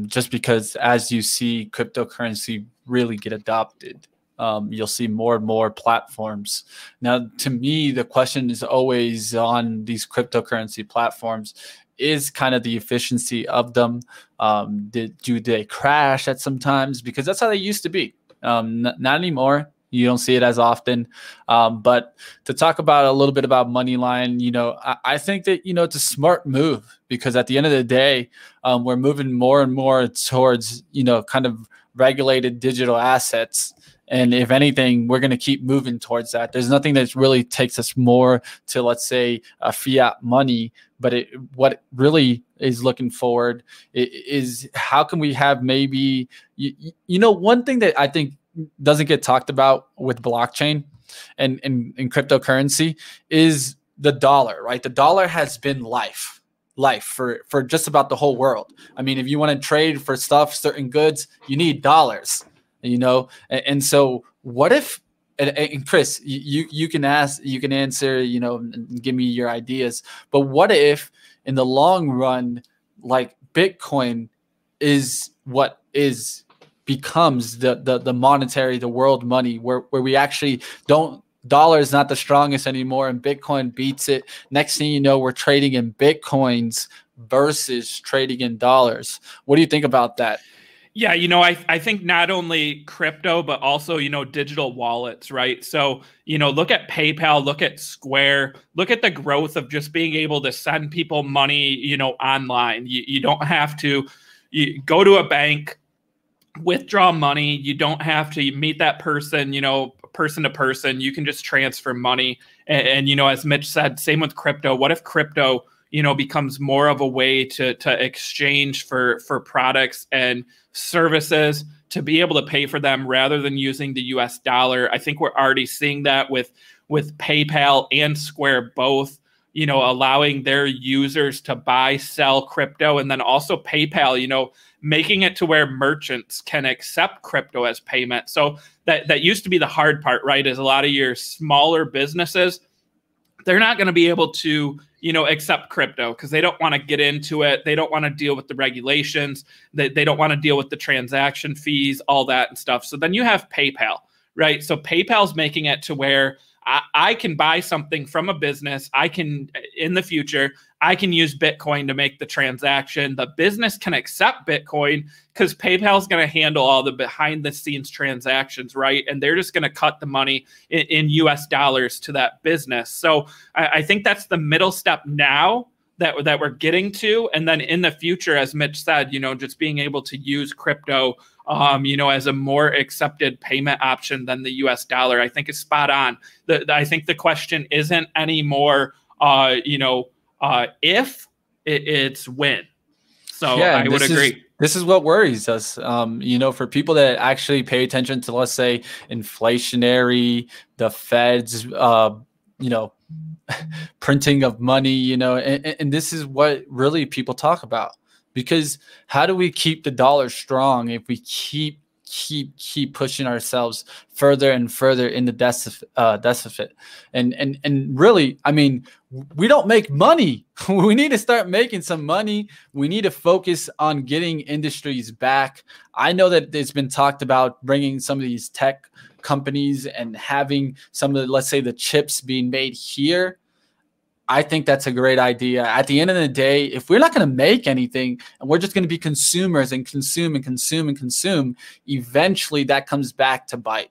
just because as you see cryptocurrency really get adopted, you'll see more and more platforms. Now, to me, the question is always on these cryptocurrency platforms is kind of the efficiency of them. Do they crash at some times? Because that's how they used to be. Not anymore. You don't see it as often. But to talk about a little bit about MoneyLion, you know, I think that, you know, it's a smart move, because at the end of the day, we're moving more and more towards, you know, kind of regulated digital assets. And if anything, we're going to keep moving towards that. There's nothing that really takes us more to, let's say, a fiat money. But what really is looking forward is how can we have maybe, you know, one thing that I think doesn't get talked about with blockchain and cryptocurrency is the dollar, right? The dollar has been life for just about the whole world. I mean, if you want to trade for stuff, certain goods, you need dollars, you know? And so what if, and Chris, you can ask, you can answer, you know, and give me your ideas, but what if in the long run, like Bitcoin is what is, becomes the monetary, the world money, where we actually don't, dollar is not the strongest anymore, and Bitcoin beats it. Next thing you know, we're trading in Bitcoins versus trading in dollars. What do you think about that? Yeah, you know, I think not only crypto, but also, you know, digital wallets, right? So, you know, look at PayPal, look at Square, look at the growth of just being able to send people money, you know, online. You don't have to go to a bank, withdraw money. You don't have to meet that person, you know, person to person. You can just transfer money. And you know, as Mitch said, same with crypto. What if crypto, you know, becomes more of a way to exchange for products and services, to be able to pay for them rather than using the US dollar? I think we're already seeing that with PayPal and Square both, you know, allowing their users to buy, sell crypto, and then also PayPal, you know, making it to where merchants can accept crypto as payment. So that used to be the hard part, right? Is a lot of your smaller businesses, they're not going to be able to, you know, accept crypto because they don't want to get into it. They don't want to deal with the regulations. They don't want to deal with the transaction fees, all that and stuff. So then you have PayPal, right? So PayPal's making it to where I can buy something from a business. I can, in the future, I can use Bitcoin to make the transaction. The business can accept Bitcoin because PayPal is going to handle all the behind the scenes transactions, right? And they're just going to cut the money in US dollars to that business. So I think that's the middle step now that we're getting to. And then in the future, as Mitch said, you know, just being able to use crypto, you know, as a more accepted payment option than the US dollar, I think is spot on. I think the question isn't anymore, you know, if it's when. So yeah, I would agree. This is what worries us. You know, for people that actually pay attention to, let's say, inflationary, the Fed's, you know, printing of money, you know, and this is what really people talk about. Because how do we keep the dollar strong if we keep pushing ourselves further and further in the deficit? And really, I mean, we don't make money. We need to start making some money. We need to focus on getting industries back. I know that it's been talked about bringing some of these tech companies and having some of the, let's say, the chips being made here. I think that's a great idea. At the end of the day, if we're not going to make anything and we're just going to be consumers and consume, eventually that comes back to bite,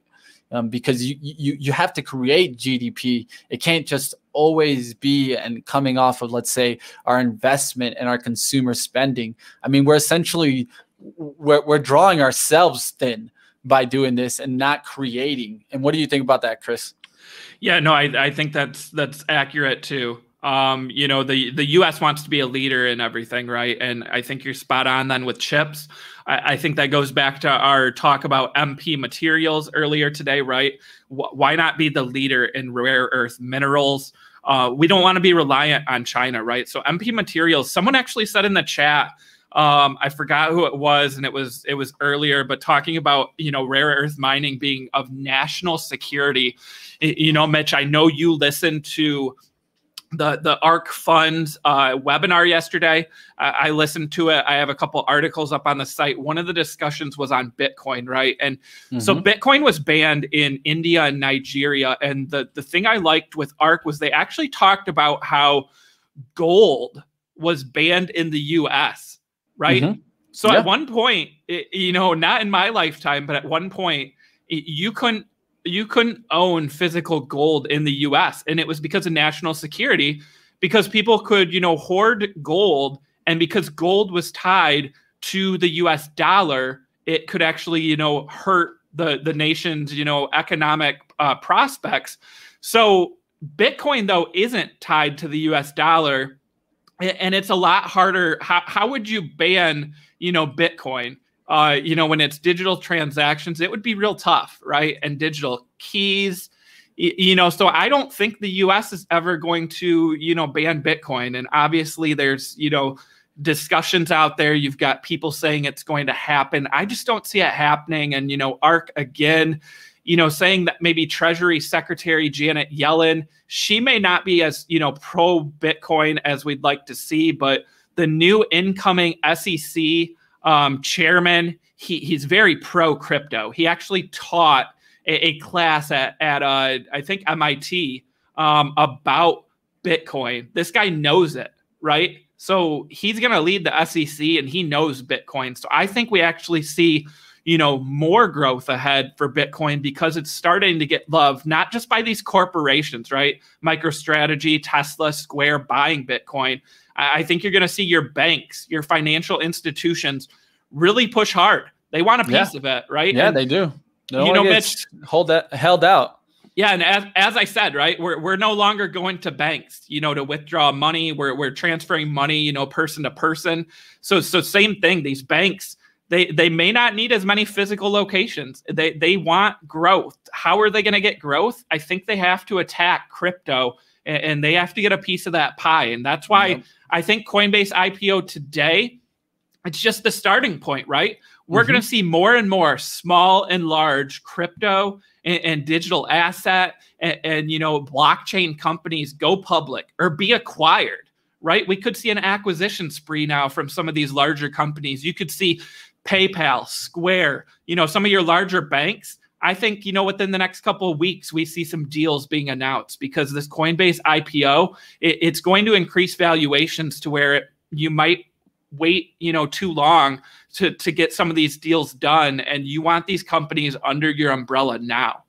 because you have to create GDP. It can't just always be and coming off of, let's say, our investment and our consumer spending. I mean, we're essentially we're drawing ourselves thin by doing this and not creating. And what do you think about that, Chris? Yeah, no, I think that's accurate too. You know, the U.S. wants to be a leader in everything, right? And I think you're spot on then with chips. I think that goes back to our talk about MP materials earlier today, right? Why not be the leader in rare earth minerals? We don't want to be reliant on China, right? So MP materials, someone actually said in the chat, I forgot who it was, and it was earlier, but talking about, you know, rare earth mining being of national security. You know, Mitch, I know you listened to the ARK Funds webinar yesterday. I listened to it. I have a couple articles up on the site. One of the discussions was on Bitcoin, right? And so Bitcoin was banned in India and Nigeria. And the thing I liked with ARK was they actually talked about how gold was banned in the U.S., right? So at one point, you know, not in my lifetime, but at one point, you couldn't own physical gold in the U.S. And it was because of national security, because people could, you know, hoard gold. And because gold was tied to the U.S. dollar, it could actually, you know, hurt the nation's, you know, economic prospects. So Bitcoin, though, isn't tied to the U.S. dollar. And it's a lot harder. How would you ban, you know, Bitcoin, you know, when it's digital transactions? It would be real tough, right? And digital keys, you know, so I don't think the U.S. is ever going to, you know, ban Bitcoin. And obviously there's, you know, discussions out there. You've got people saying it's going to happen. I just don't see it happening. And, you know, ARK again, you know, saying that maybe Treasury Secretary Janet Yellen, she may not be as, you know, pro-Bitcoin as we'd like to see, but the new incoming SEC chairman, he's very pro-crypto. He actually taught a class at I think, MIT about Bitcoin. This guy knows it, right? So he's going to lead the SEC, and he knows Bitcoin. So I think we actually see, you know, more growth ahead for Bitcoin because it's starting to get love, not just by these corporations, right? MicroStrategy, Tesla, Square buying Bitcoin. I think you're going to see your banks, your financial institutions really push hard. They want a piece of it, right? Yeah, and they do. No, you know, Mitch, held out. Yeah, and as I said, right, we're no longer going to banks, you know, to withdraw money. We're transferring money, you know, person to person. So same thing. These banks, They may not need as many physical locations. They want growth. How are they going to get growth? I think they have to attack crypto, and they have to get a piece of that pie. And that's why I think Coinbase IPO today, it's just the starting point, right? We're going to see more and more small and large crypto and digital asset and, you know, blockchain companies go public or be acquired, right? We could see an acquisition spree now from some of these larger companies. You could see PayPal, Square, you know, some of your larger banks. I think, you know, within the next couple of weeks, we see some deals being announced because this Coinbase IPO, it's going to increase valuations to where you might wait, you know, too long to get some of these deals done. And you want these companies under your umbrella now.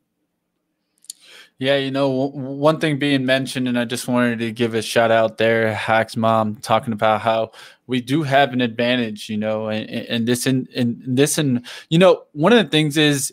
Yeah, you know, one thing being mentioned, and I just wanted to give a shout out there, Hack's mom, talking about how we do have an advantage, you know, and you know, one of the things is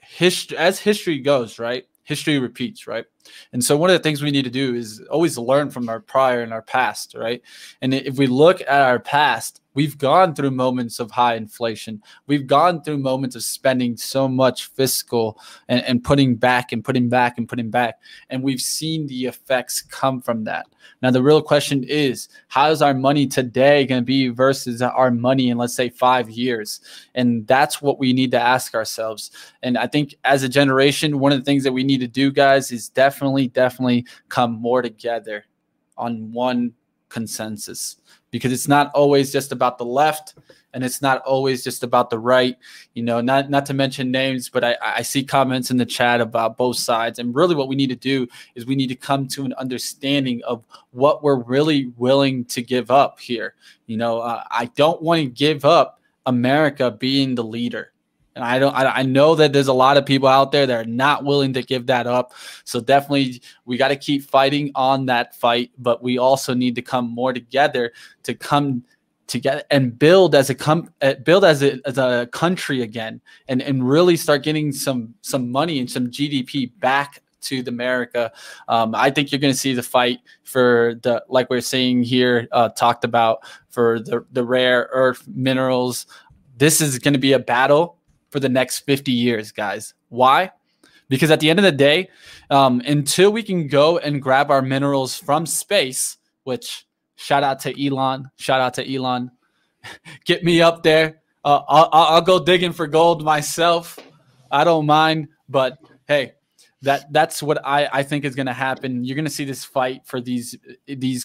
history, as history goes, right? History repeats, right? And so one of the things we need to do is always learn from our prior and our past, right? And if we look at our past, we've gone through moments of high inflation. We've gone through moments of spending so much fiscal and putting back and putting back and putting back. And we've seen the effects come from that. Now, the real question is, how is our money today going to be versus our money in, let's say, 5 years? And that's what we need to ask ourselves. And I think as a generation, one of the things that we need to do, guys, is definitely come more together on one consensus. Because it's not always just about the left, and it's not always just about the right. You know, not to mention names, but I see comments in the chat about both sides. And really what we need to do is we need to come to an understanding of what we're really willing to give up here. You know, I don't want to give up America being the leader. And I know that there's a lot of people out there that are not willing to give that up. So definitely we got to keep fighting on that fight, but we also need to come more together to come together and build as a country again, and really start getting some money and some GDP back to America. I think you're going to see the fight for the, like we're seeing here, talked about for the rare earth minerals. This is going to be a battle for the next 50 years, guys. Why? Because at the end of the day, until we can go and grab our minerals from space, which shout out to Elon, get me up there. I'll go digging for gold myself. I don't mind, but hey, that's what I think is going to happen. You're going to see this fight for these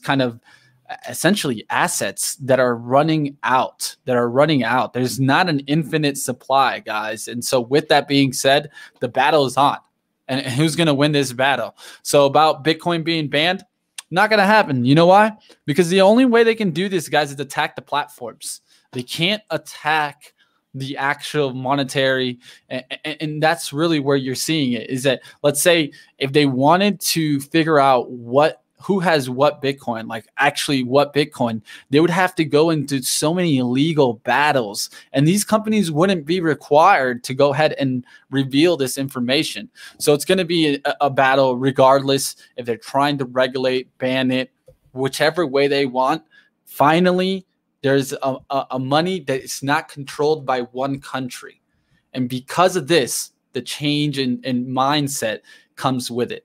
kind of essentially assets that are running out, There's not an infinite supply, guys. And so with that being said, the battle is on. And who's going to win this battle? So about Bitcoin being banned, not going to happen. You know why? Because the only way they can do this, guys, is attack the platforms. They can't attack the actual monetary. And that's really where you're seeing it, is that, let's say, if they wanted to figure out who has what Bitcoin, like actually what Bitcoin, they would have to go into so many illegal battles. And these companies wouldn't be required to go ahead and reveal this information. So it's going to be a battle regardless if they're trying to regulate, ban it, whichever way they want. Finally, there's a money that is not controlled by one country. And because of this, the change in mindset comes with it.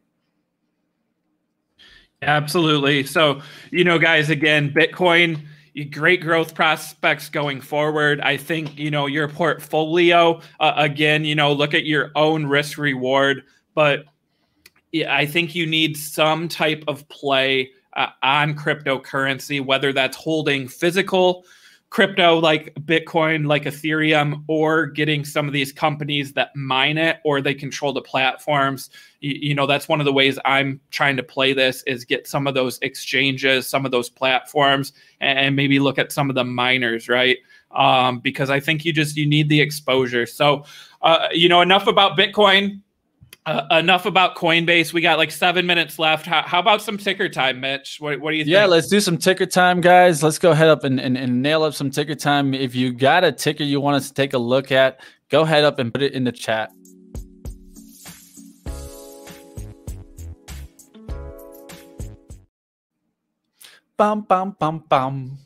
Absolutely. So, you know, guys, again, Bitcoin, great growth prospects going forward. I think, you know, your portfolio, again, you know, look at your own risk reward. But yeah, I think you need some type of play on cryptocurrency, whether that's holding physical crypto like Bitcoin, like Ethereum, or getting some of these companies that mine it or they control the platforms. You know, that's one of the ways I'm trying to play this, is get some of those exchanges, some of those platforms, and maybe look at some of the miners, right? Because I think you need the exposure. So, you know, enough about Bitcoin, enough about Coinbase. We got like 7 minutes left. How about some ticker time, Mitch? What do you think? Yeah, let's do some ticker time, guys. Let's go head up and nail up some ticker time. If you got a ticker you want us to take a look at, go head up and put it in the chat. Bum, bum, bum, bum.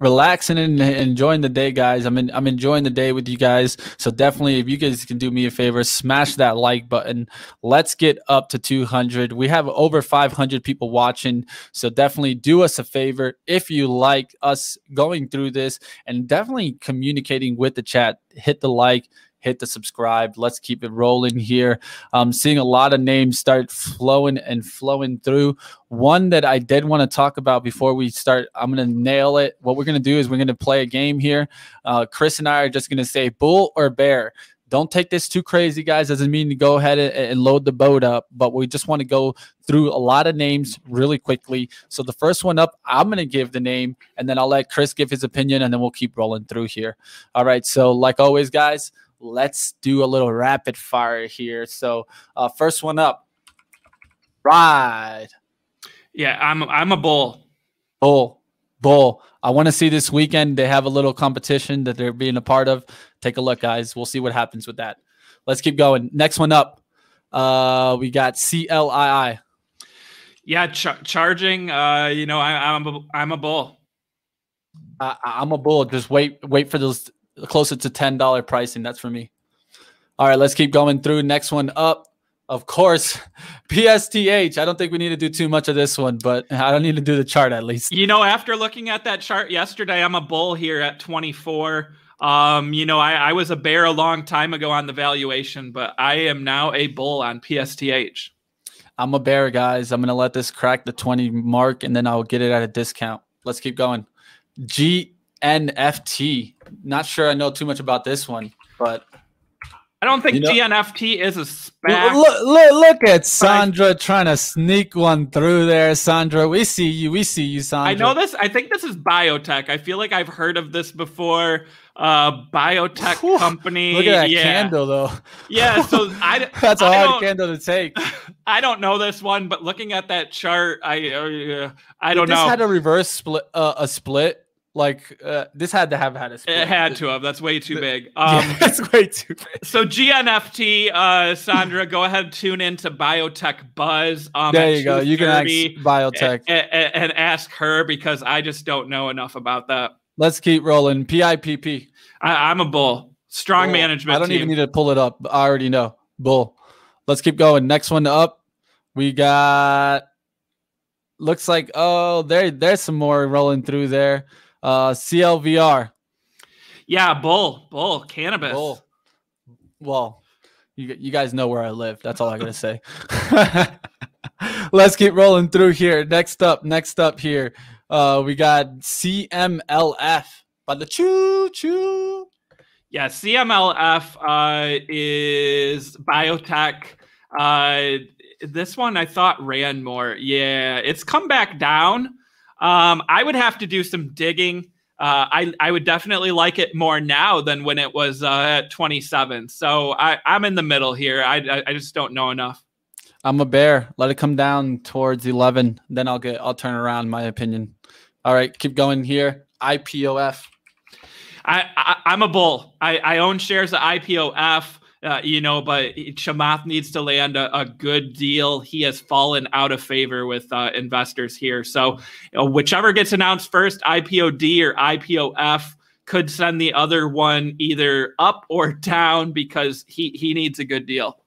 Relaxing and enjoying the day, guys. I'm enjoying the day with you guys. So definitely, if you guys can do me a favor, smash that like button. Let's get up to 200. We have over 500 people watching. So definitely do us a favor. If you like us going through this and definitely communicating with the chat, hit the like, hit the subscribe. Let's keep it rolling here. I'm seeing a lot of names start flowing through. One that I did want to talk about before we start, I'm going to nail it. What we're going to do is we're going to play a game here. Chris and I are just going to say bull or bear. Don't take this too crazy, guys. Doesn't mean to go ahead and load the boat up, but we just want to go through a lot of names really quickly. So the first one up, I'm going to give the name, and then I'll let Chris give his opinion, and then we'll keep rolling through here. All right, so like always, guys, let's do a little rapid fire here. So first one up, ride. Yeah, I'm a bull. Bull. I want to see this weekend. They have a little competition that they're being a part of. Take a look, guys. We'll see what happens with that. Let's keep going. Next one up, We got CLII. Yeah, charging. You know, I'm a bull. I'm a bull. Just wait for those closer to $10 pricing. That's for me. All right, let's keep going through. Next one up, of course, PSTH. I don't think we need to do too much of this one, but I don't need to do the chart at least. You know, after looking at that chart yesterday, I'm a bull here at 24. You know, I was a bear a long time ago on the valuation, but I am now a bull on PSTH. I'm a bear, guys. I'm going to let this crack the 20 mark, and then I'll get it at a discount. Let's keep going. GNFT. Not sure I know too much about this one, but I don't think GNFT is a SPAC. Look at Sandra trying to sneak one through there. Sandra, we see you. We see you, Sandra. I know this. I think this is biotech. I feel like I've heard of this before. Biotech company. Look at that candle, though. Yeah, so that's a hard candle to take. I don't know this one, but looking at that chart, I don't know. This had a reverse split, this had to have had a split. It had to have. That's way too big. That's way too big. So GNFT, Sandra, go ahead, tune into Biotech Buzz. There you go. You can ask Biotech and ask her, because I just don't know enough about that. Let's keep rolling. PIPP. I'm a bull. Strong bull. Management. I don't even need to pull it up. I already know. Bull. Let's keep going. Next one up. We got, looks like, oh, there's some more rolling through there. CLVR. Yeah, bull. Cannabis. Bull. Well, you guys know where I live. That's all I gotta say. Let's keep rolling through here. Next up here. We got CMLF by the choo-choo. Yeah, CMLF is biotech. This one I thought ran more. Yeah, it's come back down. I would have to do some digging. I would definitely like it more now than when it was at 27. So I'm in the middle here. I just don't know enough. I'm a bear. Let it come down towards 11. Then I'll turn around my opinion. All right, keep going here. IPOF. I'm a bull. I own shares of IPOF, you know, but Chamath needs to land a good deal. He has fallen out of favor with investors here. So whichever gets announced first, IPOD or IPOF, could send the other one either up or down, because he needs a good deal.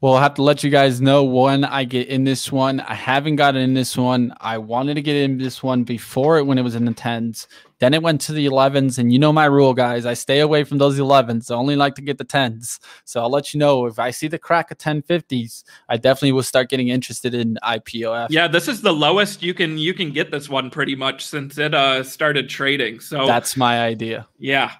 Well, I'll have to let you guys know when I get in this one. I haven't gotten in this one. I wanted to get in this one before it when it was in the 10s. Then it went to the 11s. And you know my rule, guys. I stay away from those 11s. I only like to get the 10s. So I'll let you know if I see the crack of 1050s, I definitely will start getting interested in IPOF. Yeah, this is the lowest you can get this one pretty much since it started trading. So that's my idea. Yeah.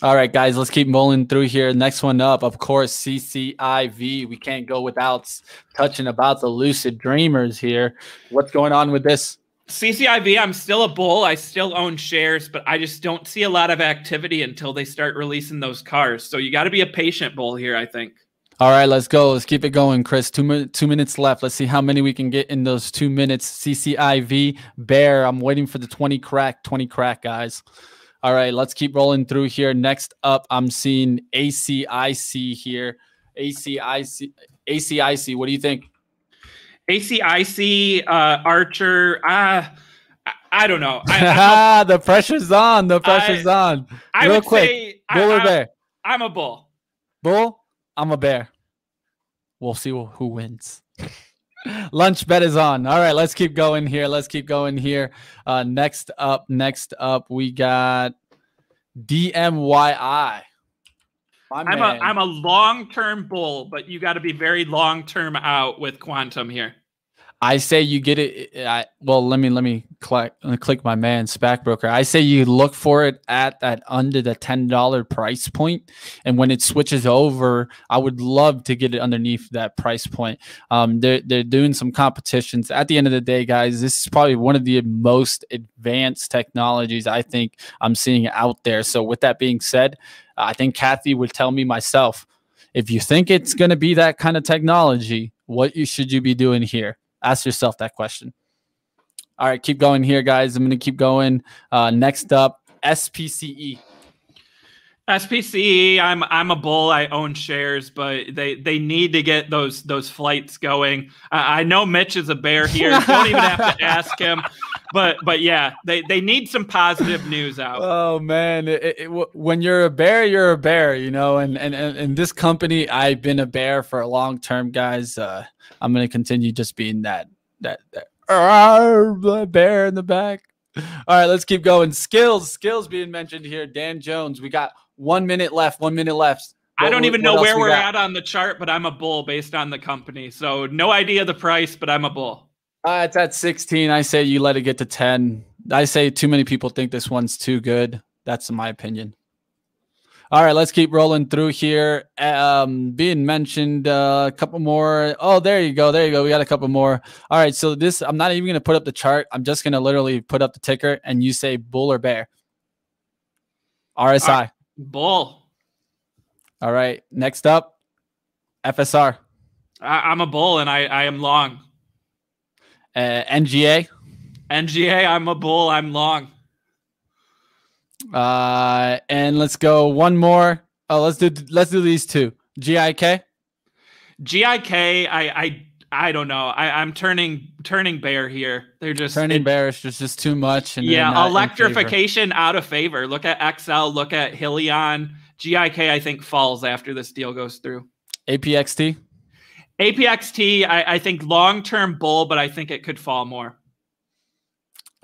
All right, guys, let's keep rolling through here. Next one up, of course, CCIV. We can't go without touching about the lucid dreamers here. What's going on with this? CCIV, I'm still a bull. I still own shares, but I just don't see a lot of activity until they start releasing those cars. So you got to be a patient bull here, I think. All right, let's go. Let's keep it going, Chris. 2 minutes left. Let's see how many we can get in those 2 minutes. CCIV, bear. I'm waiting for the 20 crack, guys. All right, let's keep rolling through here. Next up, I'm seeing ACIC here. ACIC, what do you think? ACIC, Archer, I don't know. The pressure's on. I Real would quick, say bull or bear? I'm a bull. Bull? I'm a bear. We'll see who wins. Lunch bet is on. All right, let's keep going here. Next up, we got DMYI. I'm a long-term bull, but you got to be very long-term out with Quantum here. I say you get it. Let me click my man SPAC broker. I say you look for it at that under the $10 price point, and when it switches over, I would love to get it underneath that price point. They're doing some competitions. At the end of the day, guys, this is probably one of the most advanced technologies I think I'm seeing out there. So with that being said, I think Kathy would tell me myself, if you think it's going to be that kind of technology, should you be doing here? Ask yourself that question. All right, keep going here, guys. I'm going to keep going. Next up, SPCE. SPCE, I'm a bull. I own shares, but they need to get those flights going. I know Mitch is a bear here. Don't even have to ask him. But yeah, they need some positive news out. Oh man, when you're a bear, you know. And this company, I've been a bear for a long term, guys. I'm gonna continue just being that bear in the back. All right, let's keep going. Skills being mentioned here. Dan Jones, we got 1 minute left. 1 minute left. I don't even know where we're at on the chart, but I'm a bull based on the company. So no idea the price, but I'm a bull. It's at 16. I say you let it get to 10. I say too many people think this one's too good. That's my opinion. All right, let's keep rolling through here. Being mentioned a couple more. Oh, there you go. There you go. We got a couple more. All right, so this, I'm not even going to put up the chart. I'm just going to literally put up the ticker, and you say bull or bear. RSI. Bull. All right, next up, FSR. I'm a bull, and I am long. NGA. NGA, I'm a bull. I'm long. And let's go one more. Oh, let's do these two. GIK. GIK, I don't know. I'm turning bear here. They're just turning bearish. There's just too much. And yeah, electrification out of favor. Look at XL. Look at Helion. GIK, I think, falls after this deal goes through. APXT. APXT, I think long-term bull, but I think it could fall more.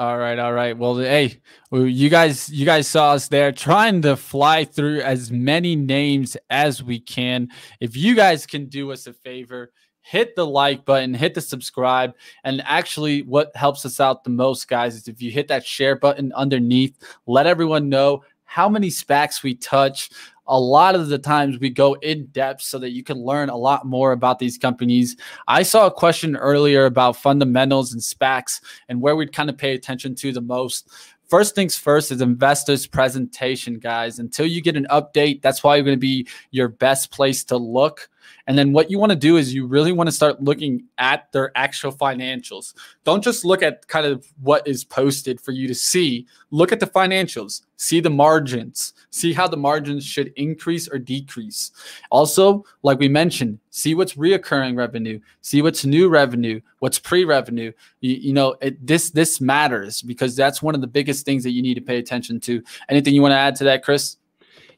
All right, all right. Well, hey, you guys saw us there trying to fly through as many names as we can. If you guys can do us a favor, hit the like button, hit the subscribe, and actually what helps us out the most, guys, is if you hit that share button underneath, let everyone know how many SPACs we touch. A lot of the times we go in depth so that you can learn a lot more about these companies. I saw a question earlier about fundamentals and SPACs and where we'd kind of pay attention to the most. First things first is investors' presentation, guys. Until you get an update, that's why you're going to be your best place to look. And then what you want to do is you really want to start looking at their actual financials. Don't just look at kind of what is posted for you to see. Look at the financials, see the margins, see how the margins should increase or decrease. Also, like we mentioned, see what's reoccurring revenue, see what's new revenue, what's pre-revenue. You know, this matters because that's one of the biggest things that you need to pay attention to. Anything you want to add to that, Chris?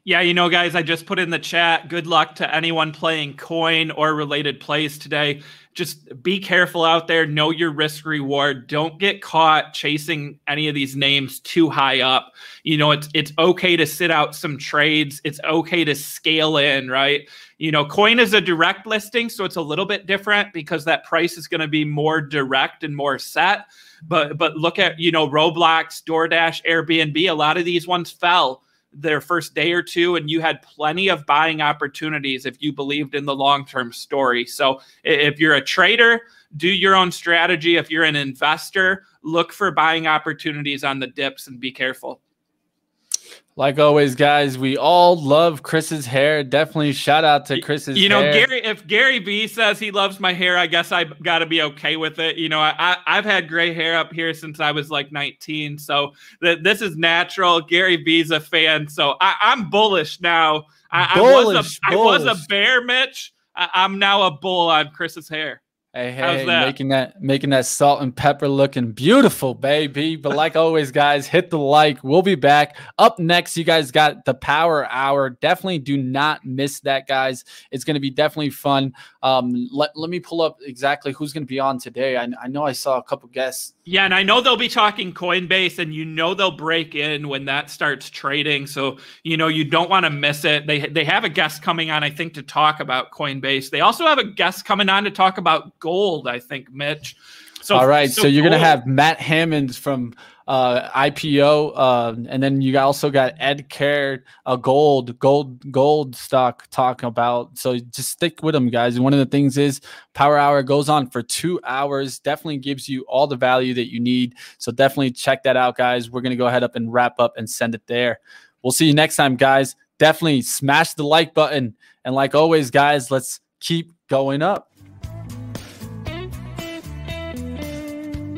Yeah, you know, guys, I just put in the chat, good luck to anyone playing coin or related plays today. Just be careful out there. Know your risk reward. Don't get caught chasing any of these names too high up. You know, it's okay to sit out some trades. It's okay to scale in, right? You know, coin is a direct listing, so it's a little bit different because that price is going to be more direct and more set. But look at, you know, Roblox, DoorDash, Airbnb. A lot of these ones fell their first day or two, and you had plenty of buying opportunities if you believed in the long-term story. So if you're a trader, do your own strategy. If you're an investor, look for buying opportunities on the dips and be careful. Like always, guys, we all love Chris's hair. Definitely shout out to Chris's hair. You know, Gary, if Gary B says he loves my hair, I guess I got to be okay with it. You know, I've had gray hair up here since I was like 19. So this is natural. Gary B's a fan. So I'm bullish now. I was a bear, Mitch. I'm now a bull on Chris's hair. Hey, making that salt and pepper looking beautiful, baby. But like always, guys, hit the like. We'll be back. Up next, you guys got the Power Hour. Definitely do not miss that, guys. It's going to be definitely fun. Let me pull up exactly who's going to be on today. I know I saw a couple guests. Yeah, and I know they'll be talking Coinbase, and you know they'll break in when that starts trading. So, you know, you don't want to miss it. They have a guest coming on, I think, to talk about Coinbase. They also have a guest coming on to talk about gold, I think, Mitch. So, all right, so you're going to have Matt Hammond from IPO, and then you also got Ed Caird, a gold stock talking about. So just stick with them, guys. One of the things is Power Hour goes on for 2 hours. Definitely gives you all the value that you need. So definitely check that out, guys. We're going to go ahead up and wrap up and send it there. We'll see you next time, guys. Definitely smash the like button. And like always, guys, let's keep going up.